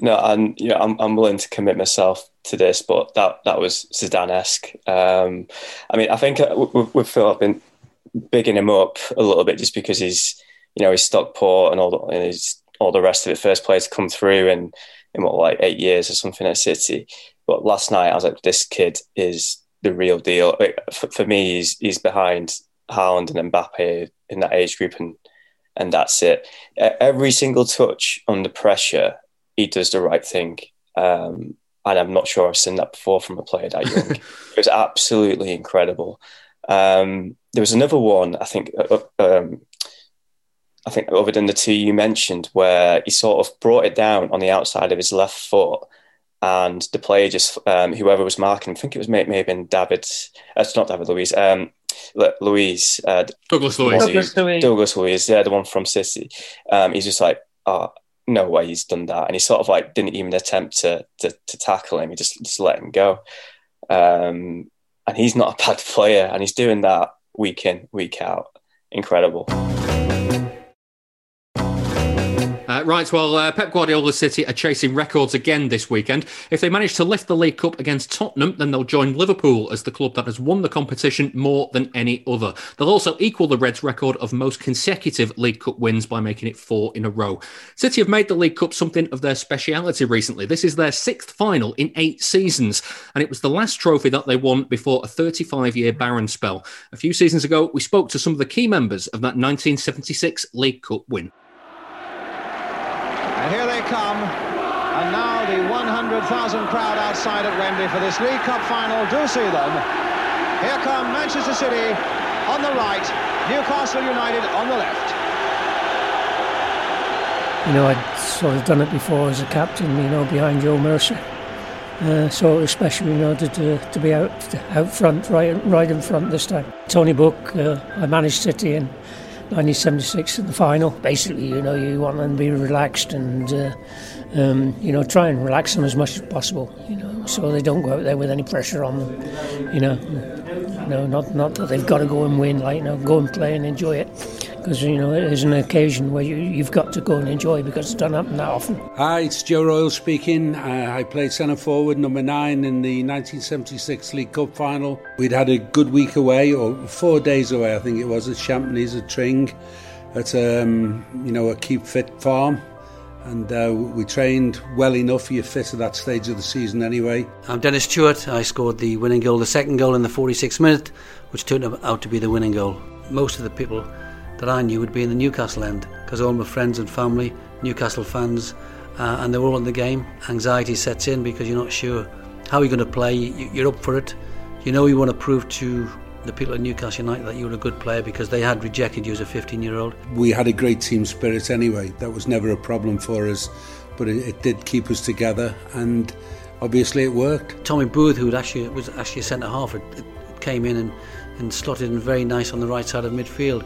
No, and you know, I'm I'm willing to commit myself to this, but that, that was Zidane-esque. Um, I mean, I think with, with Phil, I've been bigging him up a little bit just because he's, you know, he's Stockport and all the, and he's, all the rest of it, first players come through in, in what, like eight years or something at City. But last night I was like, this kid is the real deal. Like, for, for me, he's he's behind Haaland and Mbappe in that age group, and and that's it. Every single touch under pressure, he does the right thing. Um, and I'm not sure I've seen that before from a player that young. It was absolutely incredible. Um, there was another one, I think, um, I think other than the two you mentioned, where he sort of brought it down on the outside of his left foot, and the player just, um, whoever was marking, I think it was maybe, maybe David, it's uh, not David Luiz, um, Luiz, uh, Douglas Luiz, Douglas Luiz, Douglas Luiz, yeah, the one from City. Um, he's just like, oh, no way he's done that, and he sort of like didn't even attempt to to, to tackle him. He just just let him go. Um, and he's not a bad player, and he's doing that week in, week out. Incredible. Uh, right, well, uh, Pep Guardiola's City are chasing records again this weekend. If they manage to lift the League Cup against Tottenham, then they'll join Liverpool as the club that has won the competition more than any other. They'll also equal the Reds' record of most consecutive League Cup wins by making it four in a row. City have made the League Cup something of their speciality recently. This is their sixth final in eight seasons, and it was the last trophy that they won before a thirty-five-year barren spell. A few seasons ago, we spoke to some of the key members of that nineteen seventy-six League Cup win. And here they come, and now the one hundred thousand crowd outside at Wembley for this League Cup final. Do see them. Here come Manchester City on the right, Newcastle United on the left. You know, I'd sort of done it before as a captain, you know, behind Joe Mercer. Uh, so it was special, you know, to to, to be out out front, right, right in front this time. Tony Book, uh, I managed City in nineteen seventy-six in the final. Basically, you know, you want them to be relaxed and, uh, um, you know, try and relax them as much as possible, you know, so they don't go out there with any pressure on them, you know. You know, not, not that they've got to go and win, like, you know, go and play and enjoy it. Because, you know, it is an occasion where you, you've got to go and enjoy, because it doesn't happen that often. Hi, it's Joe Royal speaking. Uh, I played centre-forward number nine in the nineteen seventy-six League Cup final. We'd had a good week away, or four days away, I think it was, at Champneys, at Tring, at, um, you know, a keep-fit farm. And uh, we trained well enough. You're fit at that stage of the season anyway. I'm Dennis Stewart. I scored the winning goal, the second goal in the forty-sixth minute, which turned out to be the winning goal. Most of the people that I knew would be in the Newcastle end, because all my friends and family, Newcastle fans, uh, and they're all in the game. Anxiety sets in because you're not sure how you're going to play. You're up for it. You know you want to prove to the people at Newcastle United that you're a good player, because they had rejected you as a fifteen-year-old. We had a great team spirit anyway. That was never a problem for us, but it, it did keep us together, and obviously it worked. Tommy Booth, who actually was actually a centre-half, came in and, and slotted in very nice on the right side of midfield.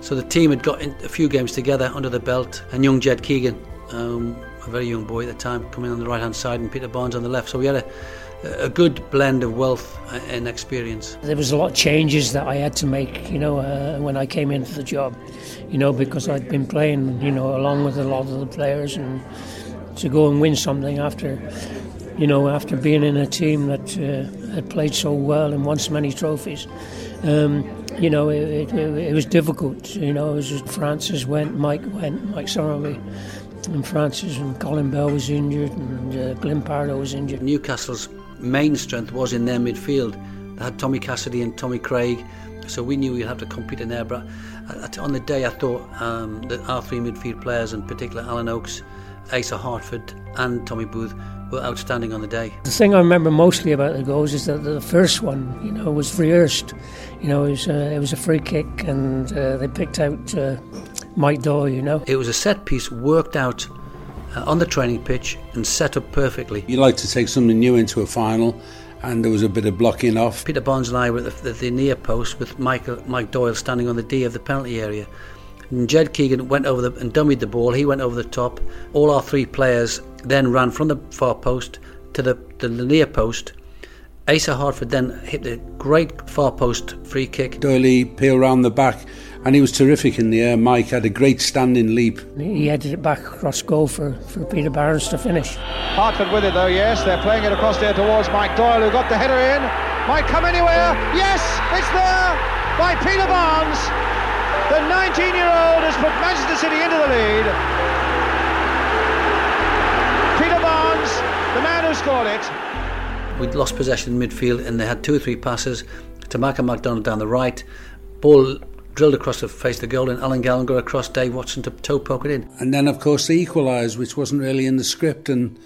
So the team had got in a few games together under the belt, and young Jed Keegan, um, a very young boy at the time, coming on the right hand side, and Peter Barnes on the left. So we had a, a good blend of wealth and experience. There was a lot of changes that I had to make, you know, uh, when I came into the job, you know, because I'd been playing, you know, along with a lot of the players, and to go and win something after, you know, after being in a team that uh, had played so well and won so many trophies. Um, You know, it, it, it was difficult. You know, it was Francis went, Mike went, Mike Sorrowby, and Francis and Colin Bell was injured, and uh, Glyn Pardo was injured. Newcastle's main strength was in their midfield. They had Tommy Cassidy and Tommy Craig, so we knew we'd have to compete in there. But on the day, I thought um, that our three midfield players, in particular Alan Oakes, Asa Hartford, and Tommy Booth, were outstanding on the day. The thing I remember mostly about the goals is that the first one, you know, was rehearsed. You know, it was a, it was a free kick, and uh, they picked out uh, Mike Doyle, you know. It was a set piece worked out uh, on the training pitch and set up perfectly. You like to take something new into a final, and there was a bit of blocking off. Peter Barnes and I were at the, the near post with Mike, Mike Doyle standing on the D of the penalty area. And Jed Keegan went over the, and dummied the ball. He went over the top. All our three players then ran from the far post to the, the near post. Asa Hartford then hit the great far post free kick. Doyle peeled round the back, and he was terrific in the air. Mike had a great standing leap. He headed it back across goal for, for Peter Barnes to finish. Hartford with it though, yes. They're playing it across there towards Mike Doyle, who got the header in. Might come anywhere. Yes, it's there by Peter Barnes. The nineteen-year-old has put Manchester City into the lead. Peter Barnes, the man who scored it. We'd lost possession in midfield, and they had two or three passes to Malcolm MacDonald down the right. Ball drilled across the face of the goal, and Alan Gallen got across, Dave Watson to toe poke it in. And then, of course, they equalised, which wasn't really in the script. And,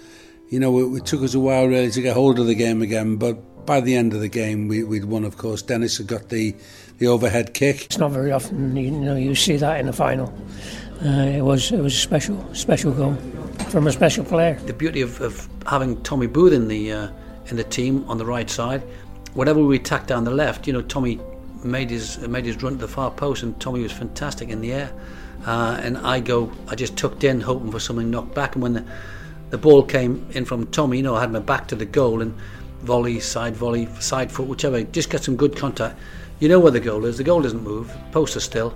you know, it, it took us a while really to get hold of the game again, but by the end of the game, we, we'd won, of course. Dennis had got the, the overhead kick. It's not very often, you know, you see that in the final. Uh, it was it was a special, special goal from a special player. The beauty of, of having Tommy Booth in the uh, in the team on the right side, whenever we attacked down the left, you know, Tommy made his made his run to the far post, and Tommy was fantastic in the air. Uh, and I go, I just tucked in, hoping for something knocked back. And when the, the ball came in from Tommy, you know, I had my back to the goal, and volley, side volley, side foot, whichever, just get some good contact. You know where the goal is, the goal doesn't move, posts are still.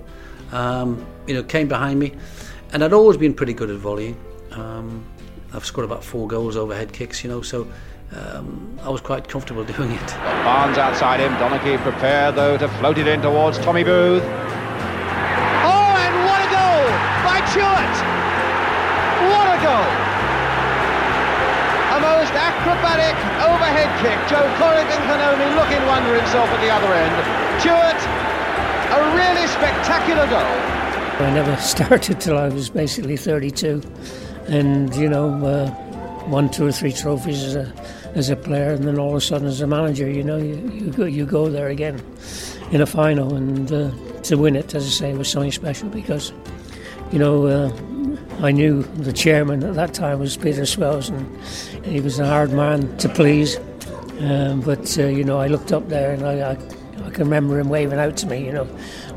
Um, you know, came behind me, and I'd always been pretty good at volleying. Um, I've scored about four goals overhead kicks, you know, so um, I was quite comfortable doing it. Barnes outside him, Donaghy prepared though to float it in towards Tommy Booth. Oh, and what a goal by Stewart! What a goal! The most acrobatic overhead kick. Joe Corrigan can only look in wonder himself at the other end. Stewart, a really spectacular goal. I never started till I was basically thirty-two, and you know, uh, won two or three trophies as a as a player, and then all of a sudden as a manager, you know, you you go, you go there again in a final, and uh, to win it, as I say, was something special because, you know. Uh, I knew the chairman at that time was Peter Swells, and he was a hard man to please. Um, but, uh, you know, I looked up there and I, I, I can remember him waving out to me, you know,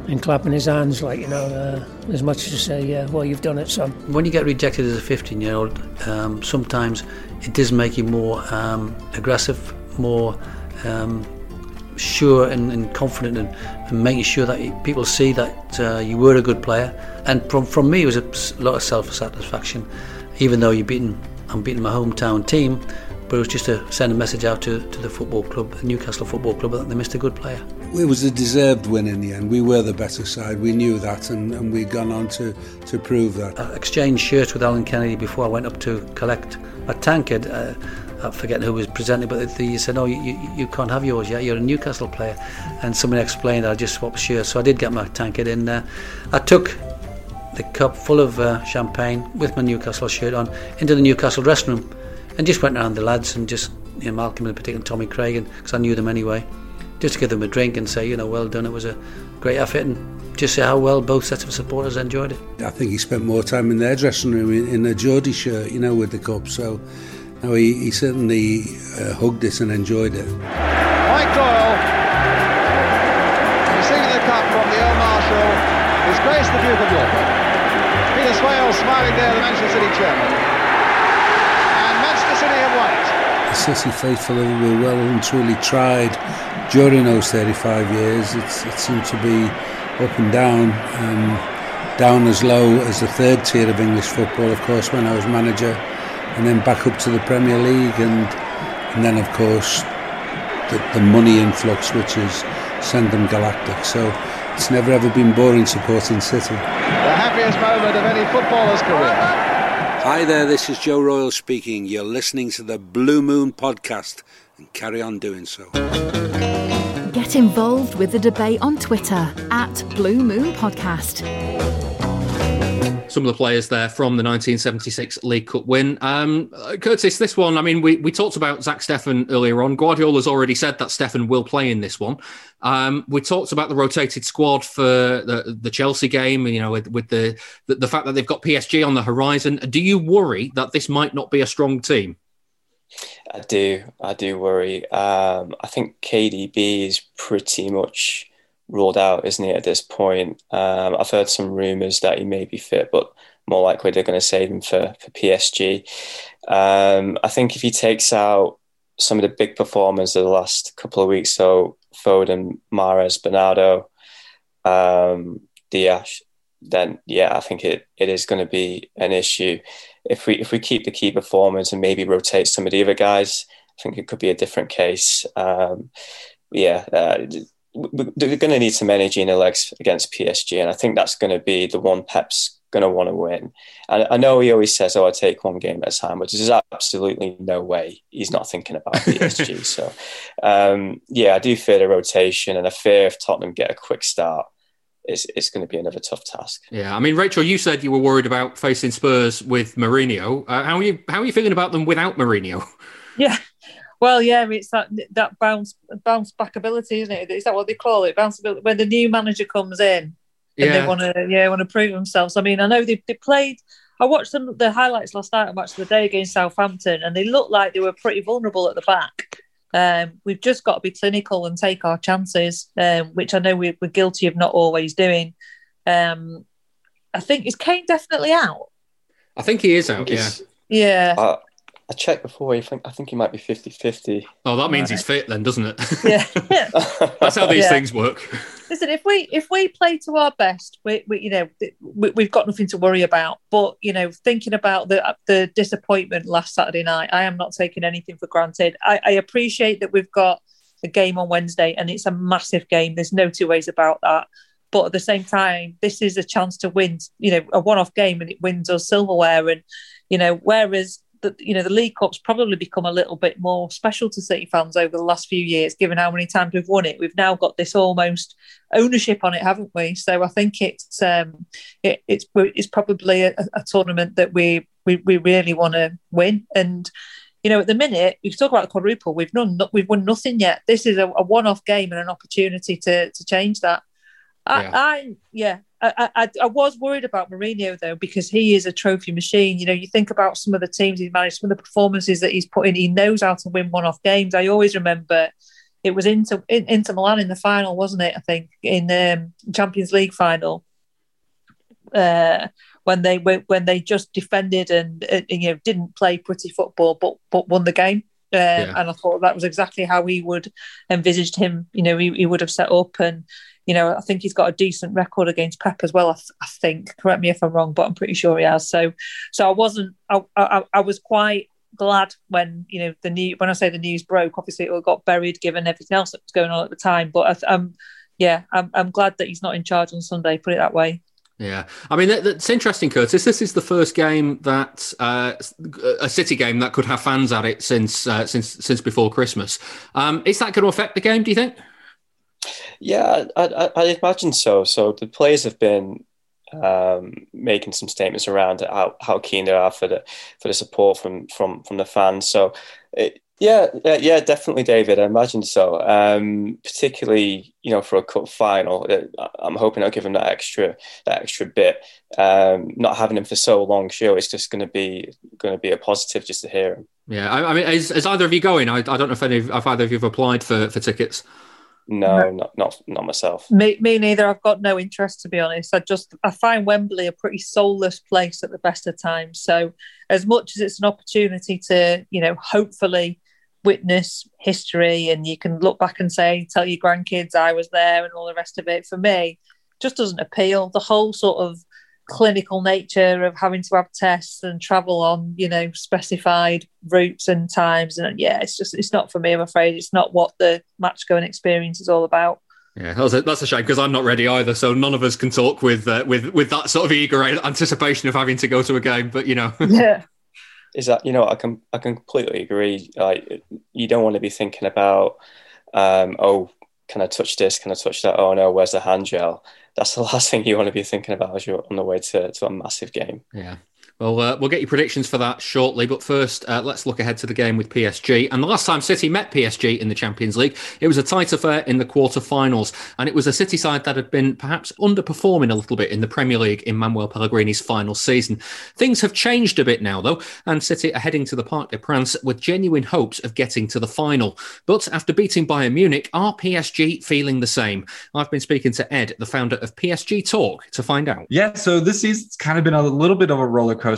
and clapping his hands, like, you know, uh, as much as to say, yeah, well, you've done it, son. When you get rejected as a fifteen-year-old, um, sometimes it does make you more um, aggressive, more um, sure and, and confident, and, and making sure that people see that uh, you were a good player. And from, from me, it was a lot of self-satisfaction, even though you're beating, I'm beating my hometown team. But it was just to send a message out to, to the football club, the Newcastle Football Club, that they missed a good player. It was a deserved win in the end. We were the better side. We knew that, and, and we'd gone on to, to prove that. I exchanged shirts with Alan Kennedy before I went up to collect a tankard. Uh, I forget who was presenting, but he said, no, you, you can't have yours yet, you're a Newcastle player. And somebody explained I just swapped shirts, so I did get my tankard in there. I took the cup full of uh, champagne with my Newcastle shirt on into the Newcastle dressing room. And just went around the lads and just, you know, Malcolm in particular, and Tommy Craig, because I knew them anyway, just to give them a drink and say, you know, well done, it was a great effort, and just say how well both sets of supporters enjoyed it. I think he spent more time in their dressing room in, in a Geordie shirt, you know, with the cup, so no, he, he certainly uh, hugged it and enjoyed it. Mike Doyle, receiving the cup from the Earl Marshal, His Grace the Duke of York. Peter Swale smiling there, the Manchester City chairman. The City faithful were well and truly tried during those thirty-five years. It's, it seemed to be up and down, um, down as low as the third tier of English football, of course, when I was manager, and then back up to the Premier League, and and then, of course, the, the money influx, which is send them galactic. So it's never ever been boring supporting City. The happiest moment of any footballer's career. Hi there, this is Joe Royal speaking. You're listening to the Blue Moon Podcast, and carry on doing so. Get involved with the debate on Twitter at Blue Moon Podcast. Some of the players there from the nineteen seventy-six League Cup win. Um, Curtis, this one, I mean, we, we talked about Zach Steffen earlier on. Guardiola's already said that Steffen will play in this one. Um, we talked about the rotated squad for the, the Chelsea game, you know, with, with the, the the fact that they've got P S G on the horizon. Do you worry that this might not be a strong team? I do. I do worry. Um, I think K D B is pretty much ruled out, isn't he, at this point? Um, I've heard some rumours that he may be fit, but more likely they're going to save him for, for P S G. Um, I think if he takes out some of the big performers of the last couple of weeks, so Foden, Mahrez, Bernardo, um, Diaz, then yeah, I think it, it is going to be an issue. If we if we keep the key performers and maybe rotate some of the other guys, I think it could be a different case. Um, yeah, uh, They're going to need some energy in their legs against P S G, and I think that's going to be the one Pep's going to want to win. And I know he always says, oh, I take one game at a time, but there's absolutely no way he's not thinking about P S G. So, um, yeah, I do fear the rotation, and I fear if Tottenham get a quick start, it's, it's going to be another tough task. Yeah, I mean, Rachel, you said you were worried about facing Spurs with Mourinho. Uh, how are you, how are you feeling about them without Mourinho? Yeah. Well, yeah, it's that that bounce bounce back ability, isn't it? Is that what they call it? Bounce ability, when the new manager comes in and yeah. they want to yeah want to prove themselves. I mean, I know they they played. I watched them the highlights last night, a match of the day against Southampton, and they looked like they were pretty vulnerable at the back. Um, we've just got to be clinical and take our chances, um, which I know we're, we're guilty of not always doing. Um, I think is Kane definitely out? I think he is out. Yeah. Yeah. Uh, I checked before, I think, I think he might be fifty-fifty. Oh, that means he's fit then, doesn't it? Yeah. That's how these yeah. things work. Listen, if we if we play to our best, we, we you know, we, we've got nothing to worry about. But, you know, thinking about the the disappointment last Saturday night, I am not taking anything for granted. I, I appreciate that we've got a game on Wednesday, and it's a massive game. There's no two ways about that. But at the same time, this is a chance to win, you know, a one-off game, and it wins us silverware. And, you know, whereas... that, you know, the League Cup's probably become a little bit more special to City fans over the last few years, given how many times we've won it. We've now got this almost ownership on it, haven't we? So I think it's um, it, it's it's probably a, a tournament that we we, we really want to win. And you know, at the minute, we talk about the quadruple. We've none, we've won nothing yet. This is a, a one-off game and an opportunity to to change that. I, yeah. I yeah, I, I, I was worried about Mourinho though, because he is a trophy machine. You know, you think about some of the teams he's managed, some of the performances that he's put in. He knows how to win one-off games. I always remember it was Inter, Inter Milan in the final, wasn't it? I think in the um, Champions League final uh, when they when they just defended and, and you know didn't play pretty football, but but won the game. Uh, yeah. And I thought that was exactly how he would envisaged him. You know, he, he would have set up and. You know, I think he's got a decent record against Pep as well. I, th- I think. Correct me if I'm wrong, but I'm pretty sure he has. So, so I wasn't. I, I, I was quite glad when you know the new. When I say the news broke, obviously it all got buried given everything else that was going on at the time. But I, um, yeah, I'm, I'm glad that he's not in charge on Sunday. Put it that way. Yeah, I mean that, that's interesting, Curtis. This is the first game that uh, a City game that could have fans at it since uh, since since before Christmas. Um, is that going to affect the game? Do you think? Yeah, I, I, I imagine so. So the players have been um, making some statements around how, how keen they are for the for the support from from, from the fans. So it, yeah, yeah, definitely, David. I imagine so. Um, particularly, you know, for a cup final, I'm hoping I'll give them that extra that extra bit. Um, not having him for so long, sure, it's just going to be going to be a positive just to hear him. Yeah, I, I mean, is, is either of you going? I, I don't know if any, if either of you have applied for, for tickets. No, no, not not not myself. Me, me neither. I've got no interest, to be honest. I just I find Wembley a pretty soulless place at the best of times. So as much as it's an opportunity to, you know, hopefully witness history and you can look back and say, tell your grandkids I was there and all the rest of it, for me, just doesn't appeal. The whole sort of clinical nature of having to have tests and travel on, you know, specified routes and times, and yeah, it's just it's not for me, I'm afraid. It's not what the match going experience is all about. Yeah, that's a, that's a shame, because I'm not ready either, so none of us can talk with uh, with with that sort of eager anticipation of having to go to a game. But you know, yeah, is that you know I can I can completely agree. Like, you don't want to be thinking about um oh, can I touch this? Can I touch that? Oh no, where's the hand gel? That's the last thing you want to be thinking about as you're on the way to, to a massive game. Yeah. Well, uh, we'll get your predictions for that shortly. But first, uh, let's look ahead to the game with P S G. And the last time City met P S G in the Champions League, it was a tight affair in the quarterfinals. And it was a City side that had been perhaps underperforming a little bit in the Premier League in Manuel Pellegrini's final season. Things have changed a bit now, though. And City are heading to the Parc des Princes with genuine hopes of getting to the final. But after beating Bayern Munich, are P S G feeling the same? I've been speaking to Ed, the founder of P S G Talk, to find out. Yeah, so this season's kind of been a little bit of a roller coaster.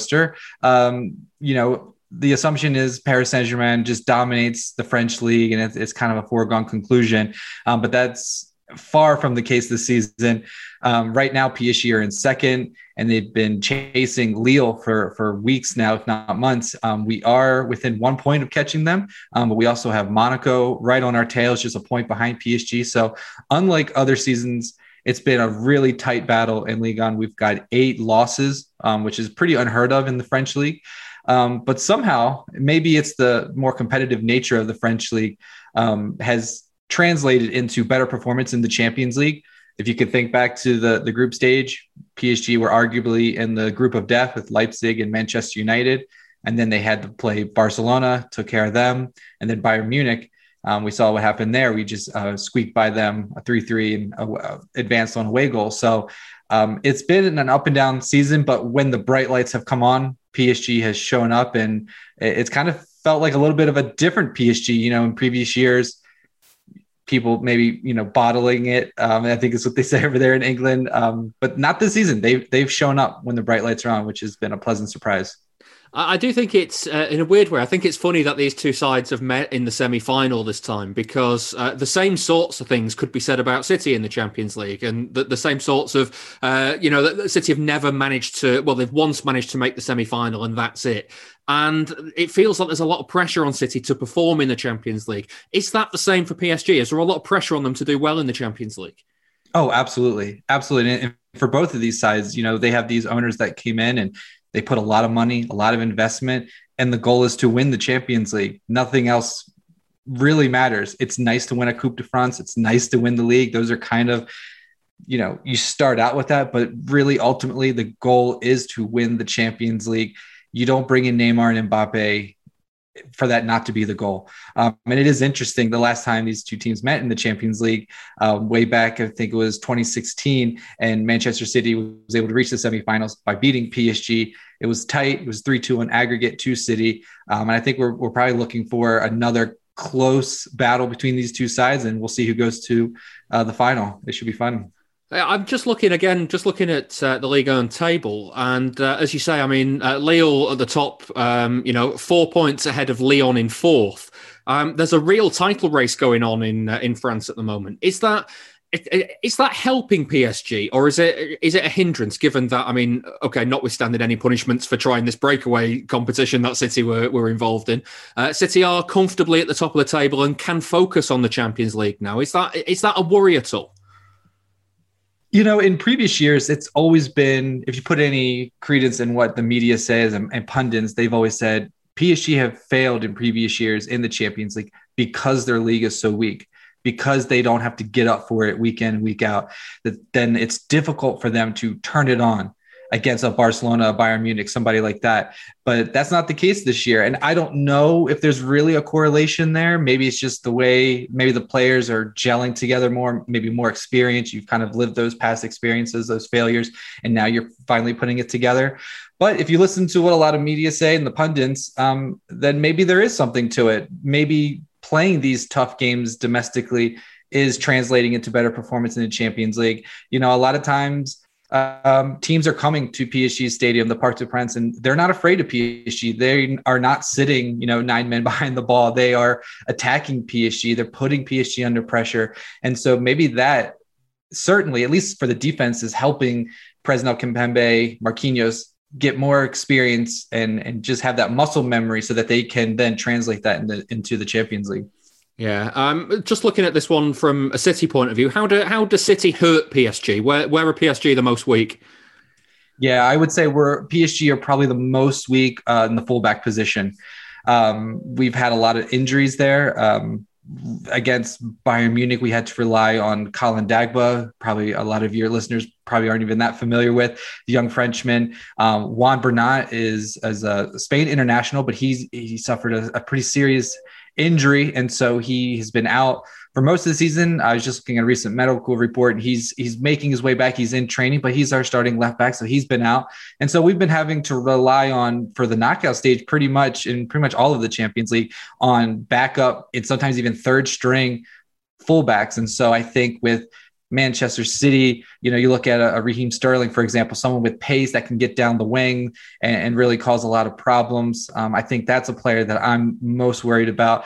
Um, you know, the assumption is Paris Saint-Germain just dominates the French league, and it's, it's kind of a foregone conclusion. Um, but that's far from the case this season. Um, right now, P S G are in second, and they've been chasing Lille for, for weeks now, if not months. Um, we are within one point of catching them, um, but we also have Monaco right on our tails, just a point behind P S G. So unlike other seasons, it's been a really tight battle in Ligue one. We've got eight losses, um, which is pretty unheard of in the French league. Um, but somehow, maybe it's the more competitive nature of the French league um, has translated into better performance in the Champions League. If you could think back to the, the group stage, P S G were arguably in the group of death with Leipzig and Manchester United. And then they had to play Barcelona, took care of them, and then Bayern Munich. Um, we saw what happened there. We just uh, squeaked by them a three three and uh, advanced on away goal. So um, it's been an up and down season, but when the bright lights have come on, P S G has shown up, and it's kind of felt like a little bit of a different P S G. You know, in previous years, people maybe, you know, bottling it. Um, I think is what they say over there in England, um, but not this season. They've, they've shown up when the bright lights are on, which has been a pleasant surprise. I do think it's, uh, in a weird way, I think it's funny that these two sides have met in the semi-final this time, because uh, the same sorts of things could be said about City in the Champions League, and the, the same sorts of, uh, you know, that City have never managed to, well, they've once managed to make the semi-final and that's it. And it feels like there's a lot of pressure on City to perform in the Champions League. Is that the same for P S G? Is there a lot of pressure on them to do well in the Champions League? Oh, absolutely. Absolutely. And for both of these sides, you know, they have these owners that came in and they put a lot of money, a lot of investment, and the goal is to win the Champions League. Nothing else really matters. It's nice to win a Coupe de France. It's nice to win the league. Those are kind of, you know, you start out with that, but really ultimately the goal is to win the Champions League. You don't bring in Neymar and Mbappe for that not to be the goal. Um, and it is interesting. The last time these two teams met in the Champions League, uh, way back, I think it was twenty sixteen, and Manchester City was able to reach the semifinals by beating P S G. It was tight. It was three two on aggregate to City. Um, and I think we're, we're probably looking for another close battle between these two sides, and we'll see who goes to uh, the final. It should be fun. I'm just looking again, just looking at uh, the Ligue one table. And uh, as you say, I mean, uh, Lille at the top, um, you know, four points ahead of Lyon in fourth. Um, there's a real title race going on in uh, in France at the moment. Is that is that helping P S G, or is it is it a hindrance, given that, I mean, OK, notwithstanding any punishments for trying this breakaway competition that City were, were involved in, uh, City are comfortably at the top of the table and can focus on the Champions League now. Is that is that a worry at all? You know, in previous years, it's always been, if you put any credence in what the media says and, and pundits, they've always said P S G have failed in previous years in the Champions League because their league is so weak, because they don't have to get up for it week in, week out, that then it's difficult for them to turn it on against a Barcelona, a Bayern Munich, somebody like that. But that's not the case this year. And I don't know if there's really a correlation there. Maybe it's just the way, maybe the players are gelling together more, maybe more experience. You've kind of lived those past experiences, those failures, and now you're finally putting it together. But if you listen to what a lot of media say and the pundits, um, then maybe there is something to it. Maybe playing these tough games domestically is translating into better performance in the Champions League. You know, a lot of times, Um, teams are coming to P S G Stadium, the Parc des Princes, and they're not afraid of P S G. They are not sitting, you know, nine men behind the ball. They are attacking P S G. They're putting P S G under pressure. And so maybe that, certainly, at least for the defense, is helping Presnel Kimpembe, Marquinhos get more experience and, and just have that muscle memory so that they can then translate that into, into the Champions League. Yeah, um, just looking at this one from a City point of view, how do how does City hurt P S G? Where where are P S G the most weak? Yeah, I would say we're P S G are probably the most weak uh, in the fullback position. Um, we've had a lot of injuries there. Um, against Bayern Munich, we had to rely on Colin Dagba. Probably a lot of your listeners probably aren't even that familiar with the young Frenchman. Um, Juan Bernat is as a Spain international, but he's he suffered a, a pretty serious injury, and so he has been out for most of the season. I was just looking at a recent medical report, and he's he's making his way back. He's in training, but he's our starting left back, so he's been out. And so we've been having to rely on, for the knockout stage, pretty much in pretty much all of the Champions League, on backup and sometimes even third string fullbacks. And so I think with Manchester City, you know, you look at a, a Raheem Sterling, for example, someone with pace that can get down the wing and, and really cause a lot of problems. Um, I think that's a player that I'm most worried about.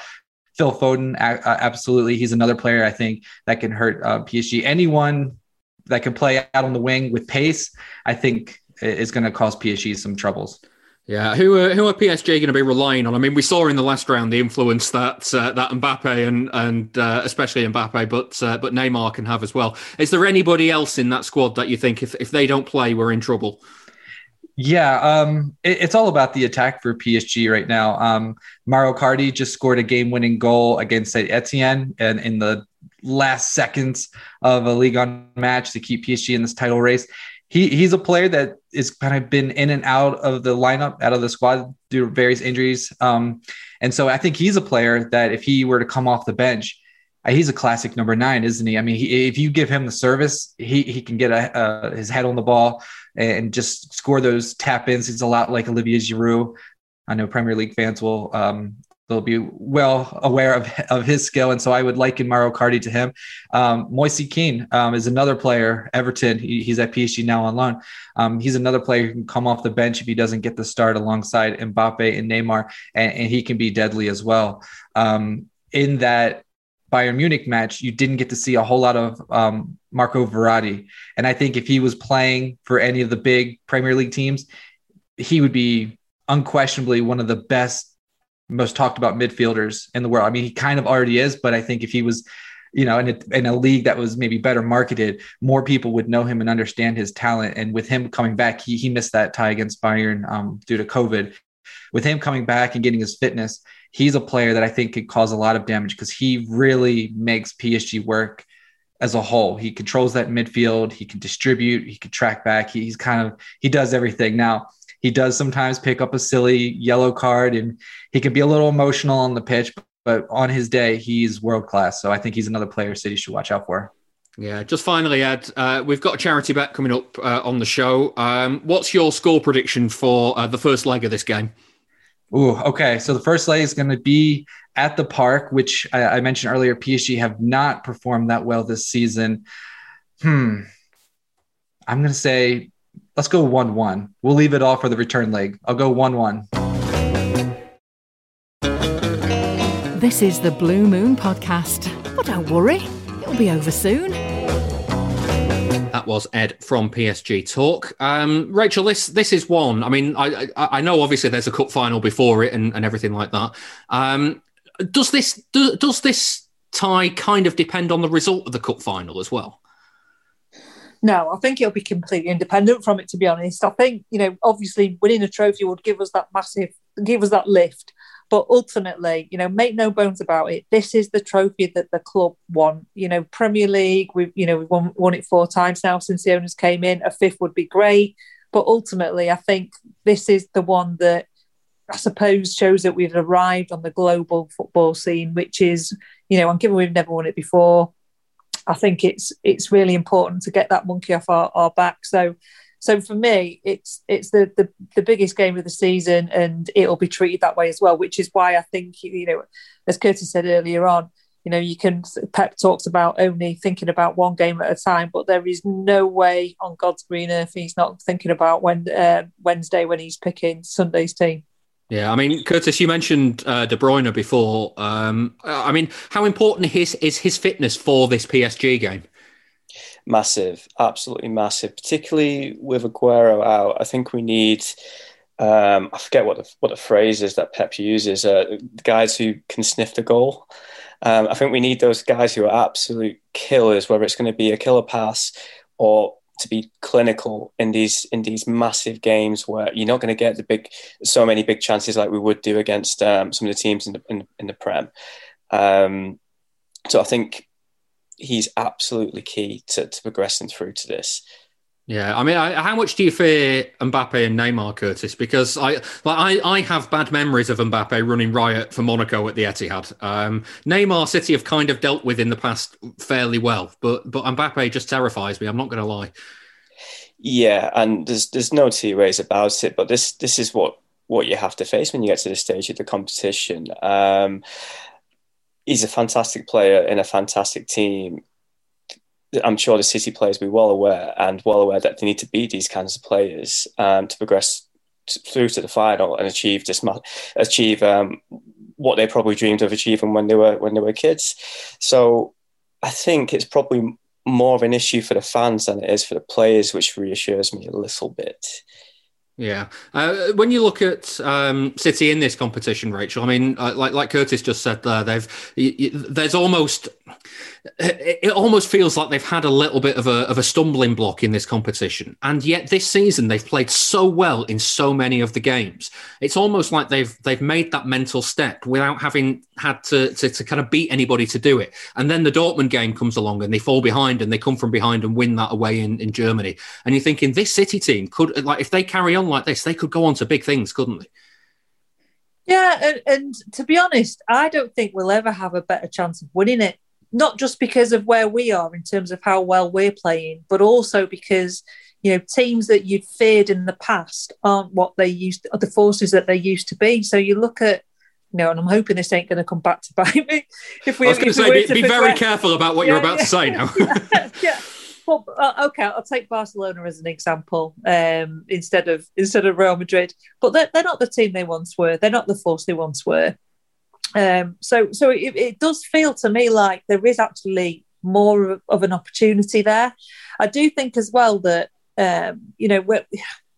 Phil Foden, a- a- absolutely. He's another player I think that can hurt uh, P S G. Anyone that can play out on the wing with pace, I think is going to cause P S G some troubles. Yeah, who are, who are P S G going to be relying on? I mean, we saw in the last round the influence that uh, that Mbappe and and uh, especially Mbappe, but uh, but Neymar can have as well. Is there anybody else in that squad that you think, if, if they don't play, we're in trouble? Yeah, um, it, it's all about the attack for P S G right now. Um, Mauro Icardi just scored a game-winning goal against Etihad, and in the last seconds of a Ligue one match to keep P S G in this title race. He he's a player that is kind of been in and out of the lineup, out of the squad due to various injuries. Um, and so I think he's a player that if he were to come off the bench, he's a classic number nine, isn't he? I mean, he, if you give him the service, he he can get a, uh, his head on the ball and just score those tap-ins. He's a lot like Olivier Giroud. I know Premier League fans will um, they'll be well aware of, of his skill, and so I would liken Mauro Icardi to him. Um, Moise Kean um, is another player, Everton. He, he's at P S G now on loan. Um, he's another player who can come off the bench if he doesn't get the start alongside Mbappe and Neymar, and, and he can be deadly as well. Um, in that Bayern Munich match, you didn't get to see a whole lot of um, Marco Verratti, and I think if he was playing for any of the big Premier League teams, he would be unquestionably one of the best, most talked about midfielders in the world. I mean, he kind of already is, but I think if he was, you know, in a, in a league that was maybe better marketed, more people would know him and understand his talent. And with him coming back, he he missed that tie against Bayern um, due to COVID. With him coming back and getting his fitness, he's a player that I think could cause a lot of damage because he really makes P S G work as a whole. He controls that midfield. He can distribute. He can track back. He, he's kind of, he does everything. Now, He does sometimes pick up a silly yellow card, and he can be a little emotional on the pitch, but on his day, he's world-class. So I think he's another player City should watch out for. Yeah, just finally, Ed, uh, we've got a charity bet coming up uh, on the show. Um, what's your score prediction for uh, the first leg of this game? Ooh, okay. So the first leg is going to be at the Park, which I, I mentioned earlier, P S G have not performed that well this season. Hmm. I'm going to say, let's go one one. We'll leave it all for the return leg. I'll go one one. This is the Blue Moon Podcast. But don't worry, it'll be over soon. That was Ed from P S G Talk. Um, Rachel, this this is one. I mean, I, I I know obviously there's a cup final before it and, and everything like that. Um, does this do, does this tie kind of depend on the result of the cup final as well? No, I think it'll be completely independent from it, to be honest. I think, you know, obviously winning a trophy would give us that massive, give us that lift. But ultimately, you know, make no bones about it. This is the trophy that the club won. You know, Premier League, we've, you know, we've won, won it four times now since the owners came in. A fifth would be great. But ultimately, I think this is the one that I suppose shows that we've arrived on the global football scene, which is, you know, and given we've never won it before, I think it's it's really important to get that monkey off our, our back. So so for me, it's it's the, the the biggest game of the season, and it'll be treated that way as well, which is why I think, you know, as Curtis said earlier on, you know, you can, Pep talks about only thinking about one game at a time, but there is no way on God's green earth he's not thinking about when uh, Wednesday when he's picking Sunday's team. Yeah, I mean, Curtis, you mentioned uh, De Bruyne before. Um, I mean, how important his, is his fitness for this P S G game? Massive, absolutely massive, particularly with Aguero out. I think we need, um, I forget what the, what the phrase is that Pep uses, uh, guys who can sniff the goal. Um, I think we need those guys who are absolute killers, whether it's going to be a killer pass or to be clinical in these in these massive games where you're not going to get the big, so many big chances like we would do against um, some of the teams in the in, in the Prem. Um, so I think he's absolutely key to, to progressing through to this. Yeah, I mean, I, how much do you fear Mbappe and Neymar, Curtis? Because I, like, I, I have bad memories of Mbappe running riot for Monaco at the Etihad. Um, Neymar, City have kind of dealt with in the past fairly well, but but Mbappe just terrifies me. I'm not going to lie. Yeah, and there's there's no two ways about it. But this this is what what you have to face when you get to this stage of the competition. Um, he's a fantastic player in a fantastic team. I'm sure the City players will be well aware and well aware that they need to beat these kinds of players um, to progress t- through to the final and achieve this ma- achieve um, what they probably dreamed of achieving when they were when they were kids. So I think it's probably more of an issue for the fans than it is for the players, which reassures me a little bit. Yeah. Uh, when you look at um, City in this competition, Rachel, I mean, uh, like like Curtis just said there, they've y- y- there's almost it, it almost feels like they've had a little bit of a of a stumbling block in this competition, and yet this season they've played so well in so many of the games. It's almost like they've they've made that mental step without having had to to, to kind of beat anybody to do it. And then the Dortmund game comes along and they fall behind, and they come from behind and win that away in in Germany. And you're thinking this City team could, like, if they carry on like this, they could go on to big things, couldn't they? Yeah, and, and to be honest, I don't think we'll ever have a better chance of winning it, not just because of where we are in terms of how well we're playing, but also because, you know, teams that you'd feared in the past aren't what they used to, are the forces that they used to be. So you look at, you know, and I'm hoping this ain't going to come back to bite me. If we, I was going to say, be, to be progress, very careful about what yeah, you're about yeah, to say now. yeah. yeah. Well, okay, I'll take Barcelona as an example um, instead of instead of Real Madrid. But they're, they're not the team they once were. They're not the force they once were. Um, so so it, it does feel to me like there is actually more of an opportunity there. I do think as well that, um, you know, we're,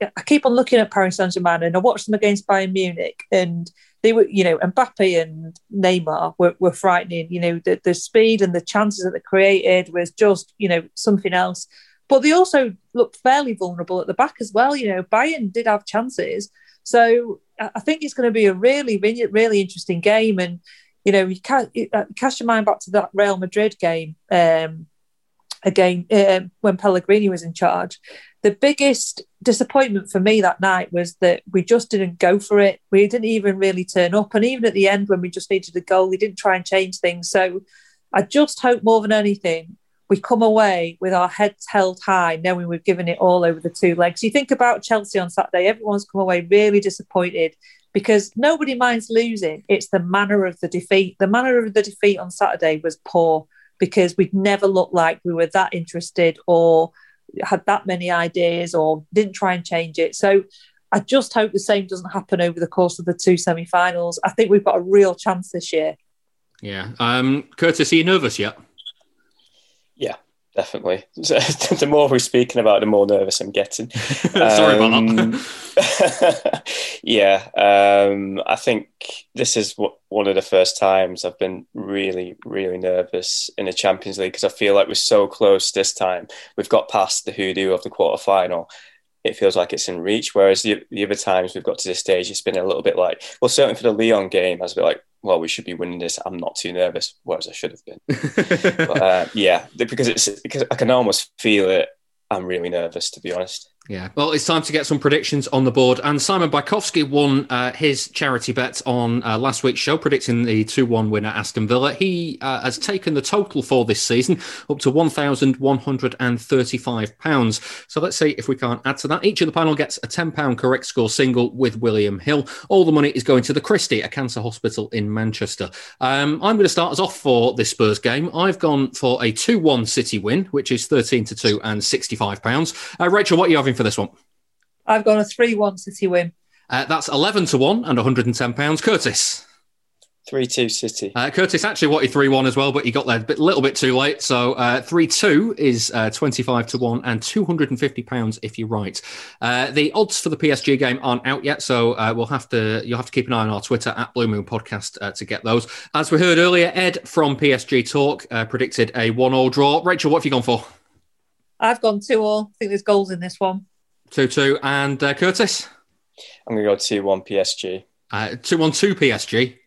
I keep on looking at Paris Saint-Germain, and I watched them against Bayern Munich, and they were, you know, Mbappe and Neymar were, were frightening. You know, the, the speed and the chances that they created was just, you know, something else. But they also looked fairly vulnerable at the back as well. You know, Bayern did have chances. So I think it's going to be a really, really interesting game. And, you know, you can't, you cast your mind back to that Real Madrid game um, again um, when Pellegrini was in charge. the biggest disappointment for me that night was that we just didn't go for it. We didn't even really turn up. And even at the end, when we just needed a goal, we didn't try and change things. So I just hope more than anything, we come away with our heads held high, knowing we've given it all over the two legs. You think about Chelsea on Saturday, everyone's come away really disappointed because nobody minds losing. It's the manner of the defeat. The manner of the defeat on Saturday was poor because we'd never looked like we were that interested or had that many ideas or didn't try and change it. So I just hope the same doesn't happen over the course of the two semi-finals. I think we've got a real chance this year. Yeah. Um, Curtis, are you nervous yet? Yeah, definitely. The more we're speaking about it, the more nervous I'm getting. Sorry um, about that. Yeah, um, I think this is w- one of the first times I've been really, really nervous in the Champions League because I feel like we're so close this time. We've got past the hoodoo of the quarterfinal. It feels like it's in reach, whereas the, the other times we've got to this stage, it's been a little bit like, well, certainly for the Lyon game, I was a bit like, well, we should be winning this. I'm not too nervous, whereas I should have been. but, uh, yeah, because it's because I can almost feel it. I'm really nervous, to be honest. Yeah. Well, it's time to get some predictions on the board. And Simon Bykowski won uh, his charity bet on uh, last week's show, predicting the two one winner Aston Villa. He uh, has taken the total for this season up to one thousand one hundred thirty-five pounds. So let's see if we can't add to that. Each of the panel gets a ten pounds correct score single with William Hill. All the money is going to the Christie, a cancer hospital in Manchester. Um, I'm going to start us off for this Spurs game. I've gone for a two one City win, which is thirteen to two and sixty-five pounds. Uh, Rachel, what are you having for this one? I've gone a three one City win. Uh, that's eleven to one and one hundred ten pounds. Curtis? three two City. Uh, Curtis actually wanted three one as well, but he got there a bit, little bit too late. So uh, three two is uh, twenty-five to one and two hundred fifty pounds if you're right. Uh, the odds for the P S G game aren't out yet, so uh, we'll have to you'll have to keep an eye on our Twitter at Blue Moon Podcast uh, to get those. As we heard earlier, Ed from P S G Talk uh, predicted a one all draw. Rachel, what have you gone for? I've gone two all. I think there's goals in this one. two two. And uh, Curtis? I'm going to go two one P S G. Uh, two one two P S G?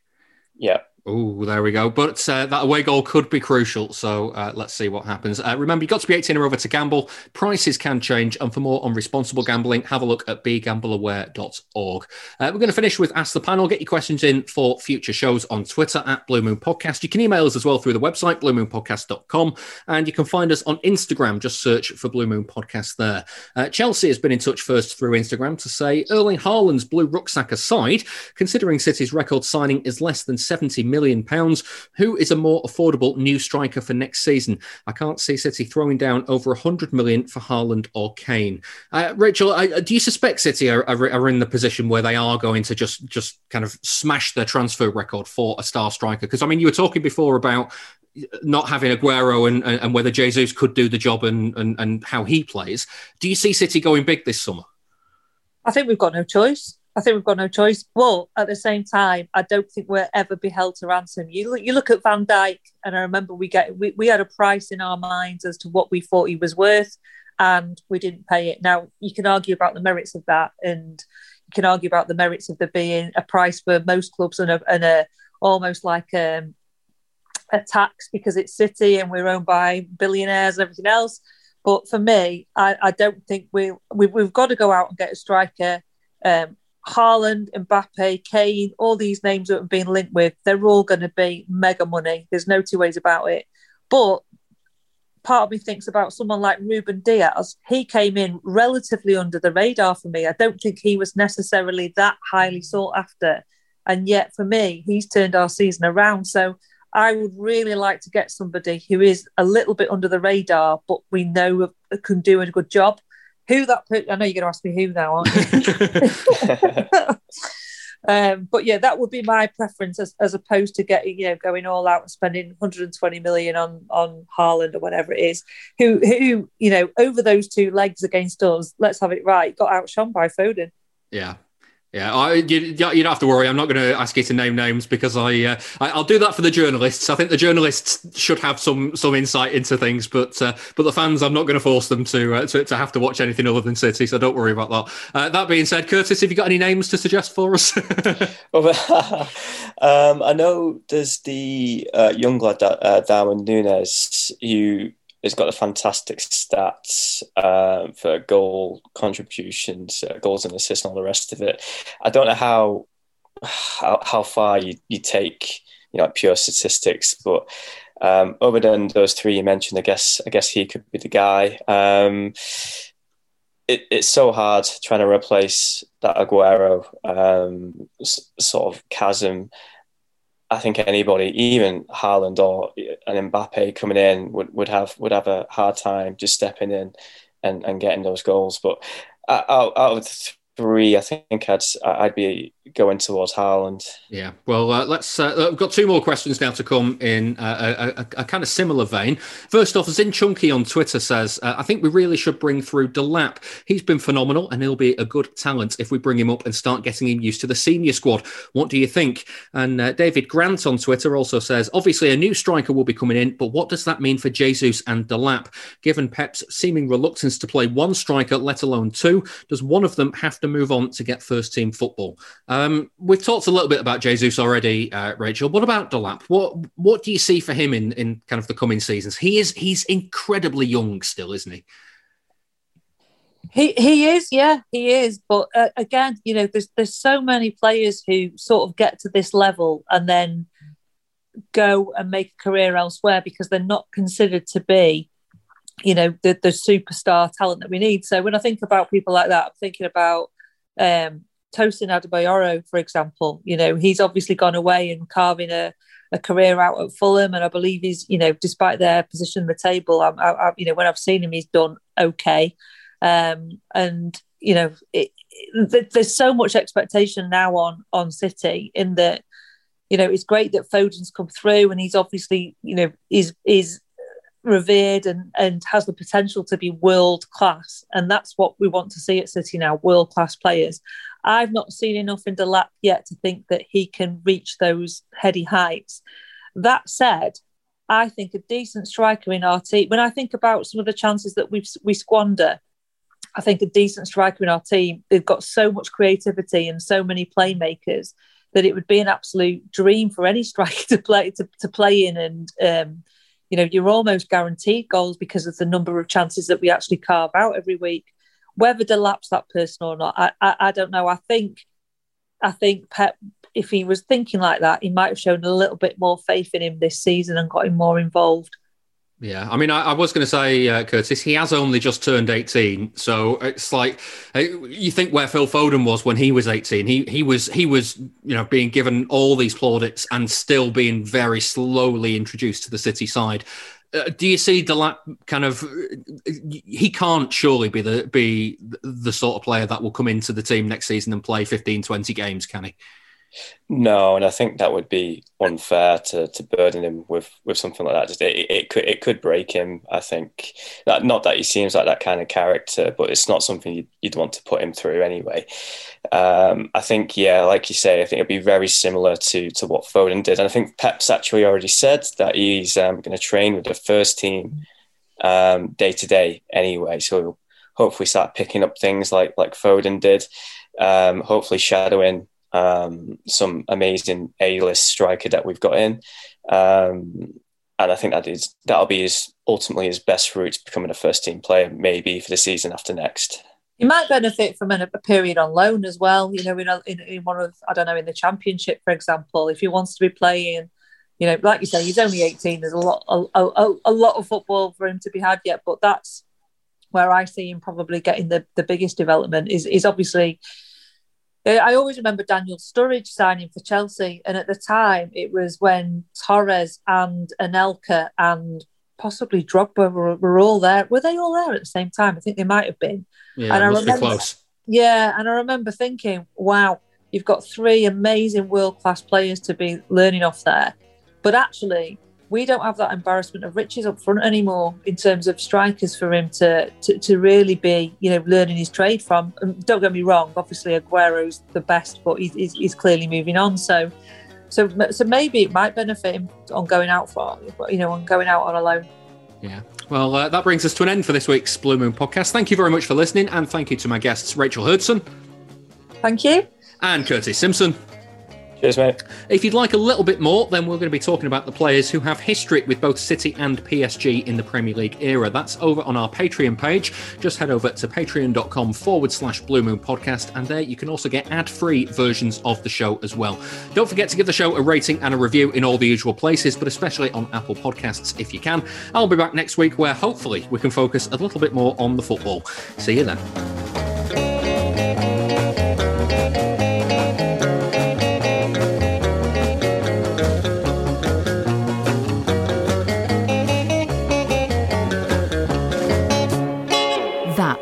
Yeah. Oh, there we go. But uh, that away goal could be crucial. So uh, let's see what happens. Uh, remember, you've got to be eighteen or over to gamble. Prices can change. And for more on responsible gambling, have a look at be gamble aware dot org. Uh, we're going to finish with Ask the Panel. Get your questions in for future shows on Twitter at Blue Moon Podcast. You can email us as well through the website, blue moon podcast dot com. And you can find us on Instagram. Just search for Blue Moon Podcast there. Uh, Chelsea has been in touch first through Instagram to say, Erling Haaland's blue rucksack aside, considering City's record signing is less than seventy million pounds. Who is a more affordable new striker for next season? I can't see City throwing down over one hundred million for Haaland or Kane. Uh, Rachel, uh, do you suspect City are, are, are in the position where they are going to just just kind of smash their transfer record for a star striker? Because I mean, you were talking before about not having Aguero and, and, and whether Jesus could do the job and, and and how he plays. Do you see City going big this summer? I think we've got no choice. I think we've got no choice. But at the same time, I don't think we'll ever be held to ransom. You look, you look at Van Dijk, and I remember we get we, we had a price in our minds as to what we thought he was worth, and we didn't pay it. Now, you can argue about the merits of that, and you can argue about the merits of there being a price for most clubs and a, and a almost like a, a tax because it's City and we're owned by billionaires and everything else. But for me, I, I don't think we, we, we've got to go out and get a striker. Um, Haaland, Mbappe, Kane, all these names that have been linked with, they're all going to be mega money. There's no two ways about it. But part of me thinks about someone like Ruben Dias. He came in relatively under the radar for me. I don't think he was necessarily that highly sought after. And yet, for me, he's turned our season around. So I would really like to get somebody who is a little bit under the radar, but we know can do a good job. Who that put, I know you're going to ask me who now, aren't you? um, but yeah, that would be my preference as, as opposed to getting, you know, going all out and spending one hundred twenty million on on Haaland or whatever it is. Who, who, you know, over those two legs against us, let's have it right, got outshone by Foden. Yeah. Yeah, I, you, you don't have to worry. I'm not going to ask you to name names because I, uh, I, I'll do that for the journalists. I think the journalists should have some some insight into things, but uh, but the fans, I'm not going to force them to, uh, to to have to watch anything other than City, so don't worry about that. Uh, that being said, Curtis, have you got any names to suggest for us? um, I know there's the uh, young lad, uh, Darwin Núñez, who He's got the fantastic stats um, for goal contributions, uh, goals and assists, and all the rest of it. I don't know how how, how far you, you take, you know, pure statistics, but um, other than those three you mentioned, I guess I guess he could be the guy. Um, it, it's so hard trying to replace that Aguero um, sort of chasm. I think anybody, even Haaland or an Mbappe coming in, would, would have would have a hard time just stepping in and, and getting those goals. But out, out of the three, I think I'd I'd be going towards Haaland. Yeah. Well, uh, let's. Uh, we've got two more questions now to come in uh, a, a, a kind of similar vein. First off, Zinchunky on Twitter says, uh, "I think we really should bring through Delap. He's been phenomenal, and he'll be a good talent if we bring him up and start getting him used to the senior squad. What do you think?" And uh, David Grant on Twitter also says, "Obviously, a new striker will be coming in, but what does that mean for Jesus and Delap? Given Pep's seeming reluctance to play one striker, let alone two, does one of them have to move on to get first team football?" Um, we've talked a little bit about Jesus already, uh, Rachel. What about Delap? What what do you see for him in, in kind of the coming seasons? He is he's incredibly young still, isn't he? He he is, yeah, he is. But uh, again, you know, there's there's so many players who sort of get to this level and then go and make a career elsewhere because they're not considered to be, you know, the, the superstar talent that we need. So when I think about people like that, I'm thinking about um, Tosin Adebayoro, for example. You know, he's obviously gone away and carving a, a career out at Fulham, and I believe he's, you know, despite their position in the table, I'm, I, I, you know, when I've seen him, he's done okay. Um, and you know, it, it, there's so much expectation now on on City in that, you know, it's great that Foden's come through, and he's obviously, you know, is is. revered and and has the potential to be world class, and that's what we want to see at City now, world class players. I've not seen enough in Delap yet to think that he can reach those heady heights. That said, I think a decent striker in our team, when I think about some of the chances that we we squander, I think a decent striker in our team, they've got so much creativity and so many playmakers that it would be an absolute dream for any striker to play to, to play in, and um you know, you're almost guaranteed goals because of the number of chances that we actually carve out every week. Whether Delap's that person or not, I, I I don't know. I think I think Pep, if he was thinking like that, he might have shown a little bit more faith in him this season and got him more involved. Yeah, I mean, I, I was going to say, uh, Curtis, he has only just turned eighteen, so it's like you think where Phil Foden was when he was eighteen. He he was he was you know being given all these plaudits and still being very slowly introduced to the City side. Uh, do you see Delap kind of? He can't surely be the be the sort of player that will come into the team next season and play fifteen, twenty games, can he? No, and I think that would be unfair to, to burden him with, with something like that. Just it, it could it could break him, I think. Not, not that he seems like that kind of character, but it's not something you'd, you'd want to put him through anyway. Um, I think, yeah, like you say, I think it'd be very similar to, to what Foden did. And I think Pep's actually already said that he's um, going to train with the first team um, day to day anyway. So he'll hopefully start picking up things like, like Foden did, um, hopefully shadowing Um, some amazing A-list striker that we've got in, um, and I think that is that'll be his ultimately his best route to becoming a first-team player, maybe for the season after next. He might benefit from a period on loan as well. You know, in, a, in, in one of I don't know in the Championship, for example, if he wants to be playing, you know, like you say, he's only eighteen. There's a lot a, a, a lot of football for him to be had yet, but that's where I see him probably getting the the biggest development. Is is obviously. I always remember Daniel Sturridge signing for Chelsea, and at the time it was when Torres and Anelka and possibly Drogba were, were all there. Were they all there at the same time? I think they might have been. Yeah, and I remember, close. Yeah, and I remember thinking, wow, you've got three amazing world-class players to be learning off there. But actually, we don't have that embarrassment of riches up front anymore in terms of strikers for him to, to, to really be, you know, learning his trade from. And don't get me wrong, obviously Aguero's the best, but he's, he's, he's clearly moving on. So, so, so maybe it might benefit him on going out for, you know, on going out on a loan. Yeah. Well, uh, that brings us to an end for this week's Blue Moon podcast. Thank you very much for listening, and thank you to my guests, Rachel Hurdson. Thank you. And Curtis Simpson. Cheers, mate. If you'd like a little bit more, then we're going to be talking about the players who have history with both City and P S G in the Premier League era. That's over on our Patreon page. Just head over to patreon.com forward slash Blue Moon Podcast, and there you can also get ad-free versions of the show as well. Don't forget to give the show a rating and a review in all the usual places, but especially on Apple Podcasts if you can. I'll be back next week where hopefully we can focus a little bit more on the football. See you then.